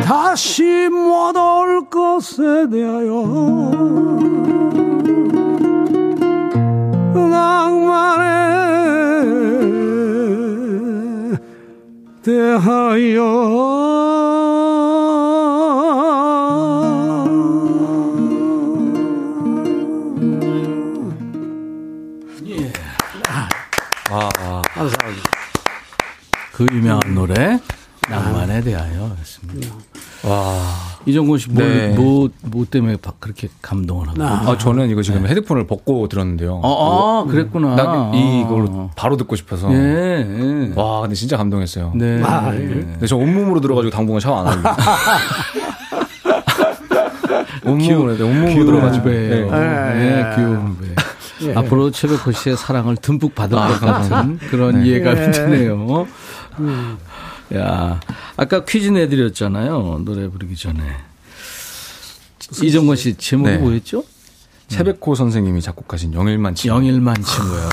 다시 못 올 것에 대하여 낭만에 대하여 그 유명한 노래 낭만에 대하여였습니다. 와, 이정권 씨 뭐, 네. 뭐, 뭐 때문에 그렇게 감동을 하고? 아, 저는 이거 지금 네. 헤드폰을 벗고 들었는데요. 아, 아 그랬구나. 나 이걸 바로 듣고 싶어서. 네, 네. 와, 근데 진짜 감동했어요. 네. 아, 네. 근데 저 온몸으로 들어가지고 당분간 샤워 안 하고. 온몸으로, 네, 온몸으로 들어가지고. 네, 네. 네. 네. 귀여운 배. 예. 앞으로 최백호 씨의 사랑을 듬뿍 받을 것 같은 그런 네. 이해감이 예. 드네요. 음. 야, 아까 퀴즈 내드렸잖아요. 노래 부르기 전에. 이정권 씨 제목이 네. 뭐였죠? 최백호 음. 선생님이 작곡하신 영일만 친구. 영일만 친구요.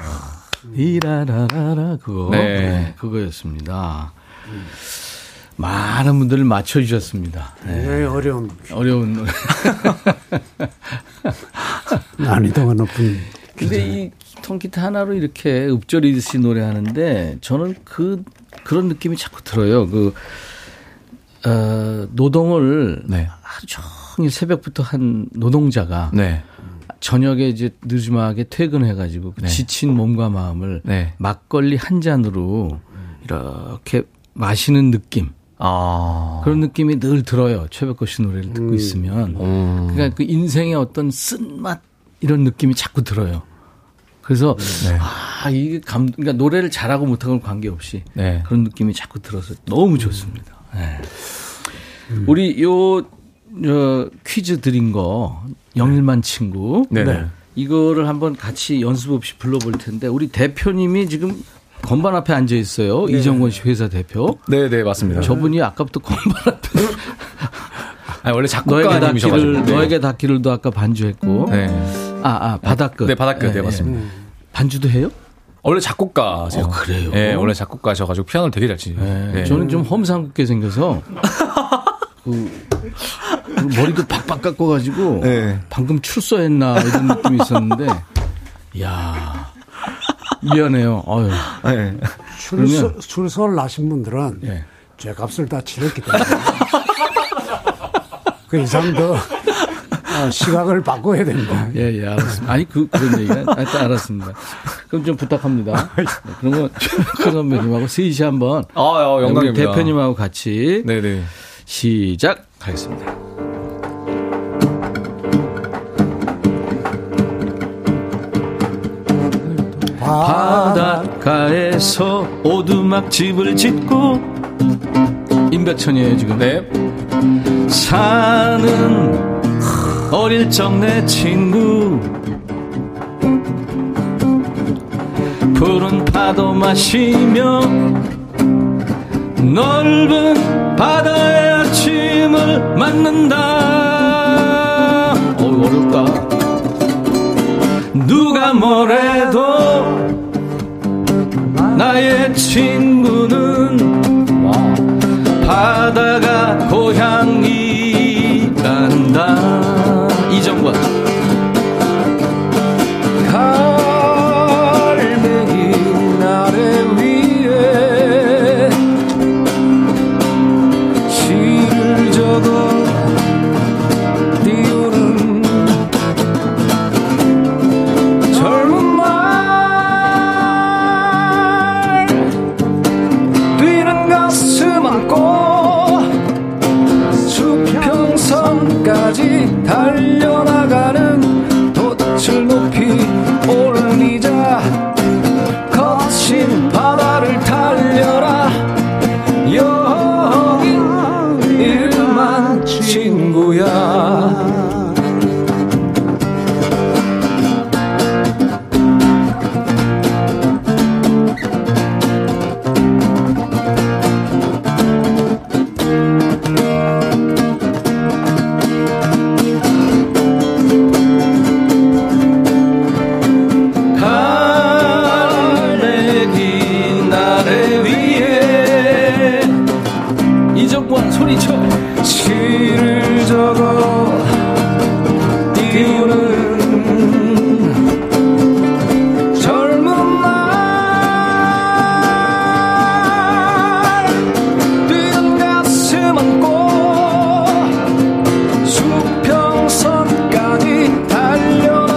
이라라라라 그거. 네. 네, 그거였습니다. 음. 많은 분들을 맞춰주셨습니다. 네, 어려운. 어려운 노래. 난이도가 높은. 근데 이 통기타 하나로 이렇게 읊조리듯이 노래하는데 저는 그 그런 느낌이 자꾸 들어요. 그 어, 노동을 네. 하루 종일 새벽부터 한 노동자가 네. 저녁에 이제 늦음하게 퇴근해가지고 네. 지친 몸과 마음을 네. 막걸리 한 잔으로 이렇게 마시는 느낌. 아. 그런 느낌이 늘 들어요. 최백호 씨 노래를 듣고 음. 있으면. 음. 그러니까 그 인생의 어떤 쓴맛 이런 느낌이 자꾸 들어요. 그래서 네. 아 이게 감 그러니까 노래를 잘하고 못하고는 관계없이 네. 그런 느낌이 자꾸 들어서 너무 좋습니다. 네. 음. 우리 요 저, 퀴즈 드린 거 영일만 친구 네. 네. 이거를 한번 같이 연습 없이 불러볼 텐데 우리 대표님이 지금 건반 앞에 앉아 있어요. 네. 이정권 씨 회사 대표. 네네 네, 맞습니다. 저분이 아까부터 건반 앞에 아니, 원래 작곡가 님이셔가지고 네. 너에게 닿기를도 아까 반주했고. 네. 아, 아 바닷끝. 네 바닷끝. 네, 네 맞습니다. 네. 반주도 해요? 원래 작곡가세요. 아, 그래요? 네, 원래 작곡가셔가지고 피아노를 되게 잘 치세요. 네. 네. 저는 좀 험상궂게 생겨서 그, 그 머리도 박박 깎아가지고 네. 방금 출소했나 이런 느낌이 있었는데 이야 미안해요. 아유. 네. 출소, 출소를 나신 분들은 네. 죄값을 다 치렀기 때문에 그 이상 더 시각을 바꿔야 됩니다. 예, 예, 알았습니다. 아니, 그, 그런 얘기가. 일단 알았습니다. 그럼 좀 부탁합니다. 그런 거, 최 선배님하고 셋이 한 번. 아, 아, 영광입니다. 대표님하고 같이. 네네. 시작하겠습니다. 바닷가에서 오두막집을 짓고. 임백천이에요, 지금. 네. 사는 어릴 적 내 친구 푸른 파도 마시며 넓은 바다의 아침을 맞는다. 어우 어렵다. 누가 뭐래도 나의 친구는 와. 바다가 고향이란다. 이정권 갈매기 나래 위에 시를 적어 띄우는 젊은 말 뛰는 가슴 안고 수평선까지 달려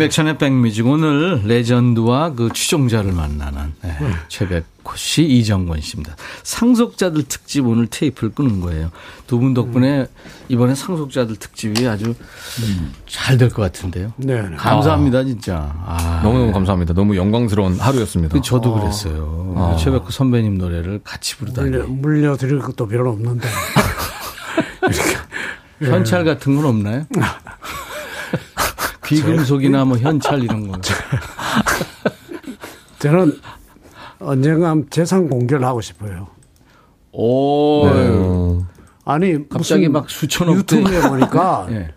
백천의 백뮤직 오늘 레전드와 그 추종자를 만나는 네. 최백호 씨, 이정권 씨입니다. 상속자들 특집 오늘 테이프를 끄는 거예요. 두 분 덕분에 이번에 상속자들 특집이 아주 음. 잘 될 것 같은데요. 네, 네. 감사합니다, 아, 진짜. 아, 너무너무 감사합니다. 너무 영광스러운 하루였습니다. 저도 아, 그랬어요. 아. 최백호 선배님 노래를 같이 부르다니. 물려, 물려드릴 것도 별로 없는데. 현찰 같은 건 없나요? 비금속이나 뭐 현찰 이런 거. 저는 언젠가 재산 공개를 하고 싶어요. 오. 네. 아니 갑자기 막 수천억 유튜브에 보니까 네.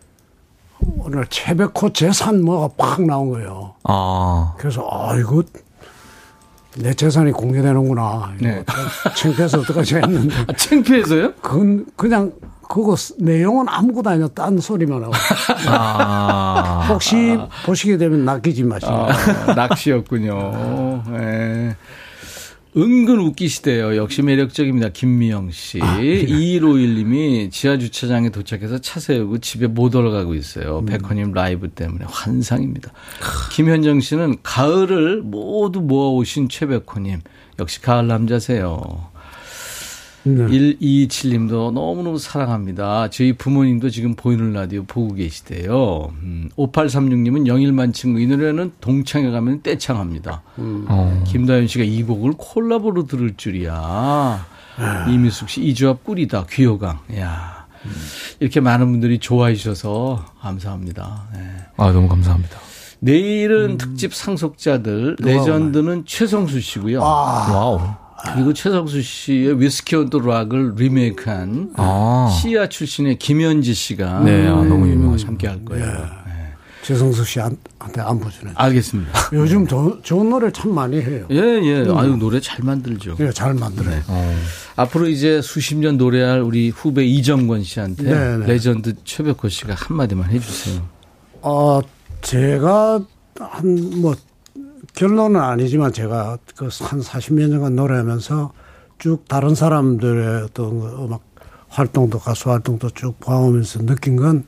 오늘 최백호 재산 뭐가 팍 나온 거예요. 아. 그래서 아이고 내 재산이 공개되는구나. 네. 창피해서 어떡하지 했는데. 아, 창피해서요? 그건 그냥. 그거 내용은 아무것도 아니야. 딴 소리만 하고. 아. 혹시 아. 보시게 되면 낚이지 마시고. 아, 낚시였군요. 네. 은근 웃기시대요. 역시 매력적입니다. 김미영 씨. 아, 네. 이일오일 님이 지하주차장에 도착해서 차 세우고 집에 못 올라가고 있어요. 음. 백호님 라이브 때문에 환상입니다. 아. 김현정 씨는 가을을 모두 모아오신 최백호님. 역시 가을 남자세요. 네. 일이이칠 님도 너무너무 사랑합니다. 저희 부모님도 지금 보이는 라디오 보고 계시대요. 음, 오팔삼육 님은 영일만 친구 이 노래는 동창회 가면 떼창합니다. 음. 어. 김다현 씨가 이 곡을 콜라보로 들을 줄이야. 아. 이미숙 씨 이주합 꿀이다 귀요강. 야 음. 이렇게 많은 분들이 좋아해 주셔서 감사합니다. 네. 아 너무 감사합니다. 내일은 음. 특집 상속자들 레전드는 최성수 씨고요. 아. 와우. 그리고 최성수 씨의 위스키 온 더 락을 리메이크한 아. 시아 출신의 김현지 씨가 네, 아, 너무 유명하신 함께 할 거예요. 네. 네. 최성수 씨한테 안부 주네. 알겠습니다. 요즘 저, 좋은 노래 참 많이 해요. 예, 예. 음. 아유, 노래 잘 만들죠. 예, 잘 만들어요. 네. 어. 앞으로 이제 수십 년 노래할 우리 후배 이정권 씨한테 네, 네. 레전드 최백호 씨가 한마디만 해주세요. 어, 제가 한 뭐. 결론은 아니지만 제가 그 한 사십 년 전간 노래하면서 쭉 다른 사람들의 어떤 음악 활동도 가수 활동도 쭉 봐오면서 느낀 건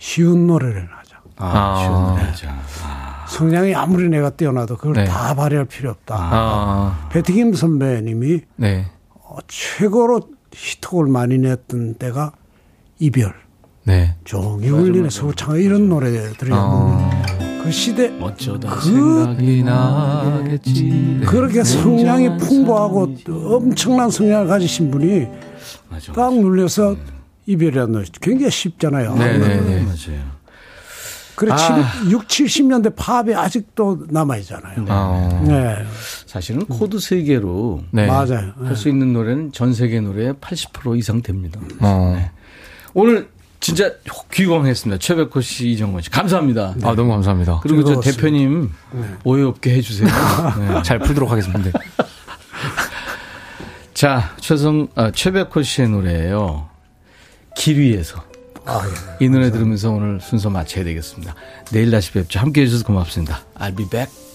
쉬운 노래를 하자. 아, 쉬운 노래를 하자. 아. 성량이 아무리 내가 뛰어나도 그걸 네. 다 발휘할 필요 없다. 아. 배트김 선배님이 네. 어, 최고로 히트곡을 많이 냈던 때가 이별, 네. 종이 울리네 서구창 이런 노래들이 있는데 그 시대 멋져다 그 생각이 나겠지 그렇게 성량이 풍부하고 엄청난 성량을 가지신 분이 맞아, 딱 눌려서 네. 이별이라는 노래 굉장히 쉽잖아요. 네네네 네, 네. 맞아요. 그래 아. 육십, 칠십 년대 팝이 아직도 남아있잖아요. 네. 아. 네. 사실은 코드 세 개로 네. 맞아요. 할 수 있는 노래는 전 세계 노래의 팔십 퍼센트 이상 됩니다. 아. 네. 오늘 진짜 귀광했습니다. 최백호 씨, 이정권 씨. 감사합니다. 네. 아, 너무 감사합니다. 그리고 저 대표님 네. 오해 없게 해주세요. 네. 잘 풀도록 하겠습니다. 자, 최성, 아, 최백호 씨의 노래예요. 길 위에서. 아, 예. 이 노래 감사합니다. 들으면서 오늘 순서 마쳐야 되겠습니다. 내일 다시 뵙죠. 함께해 주셔서 고맙습니다. I'll be back.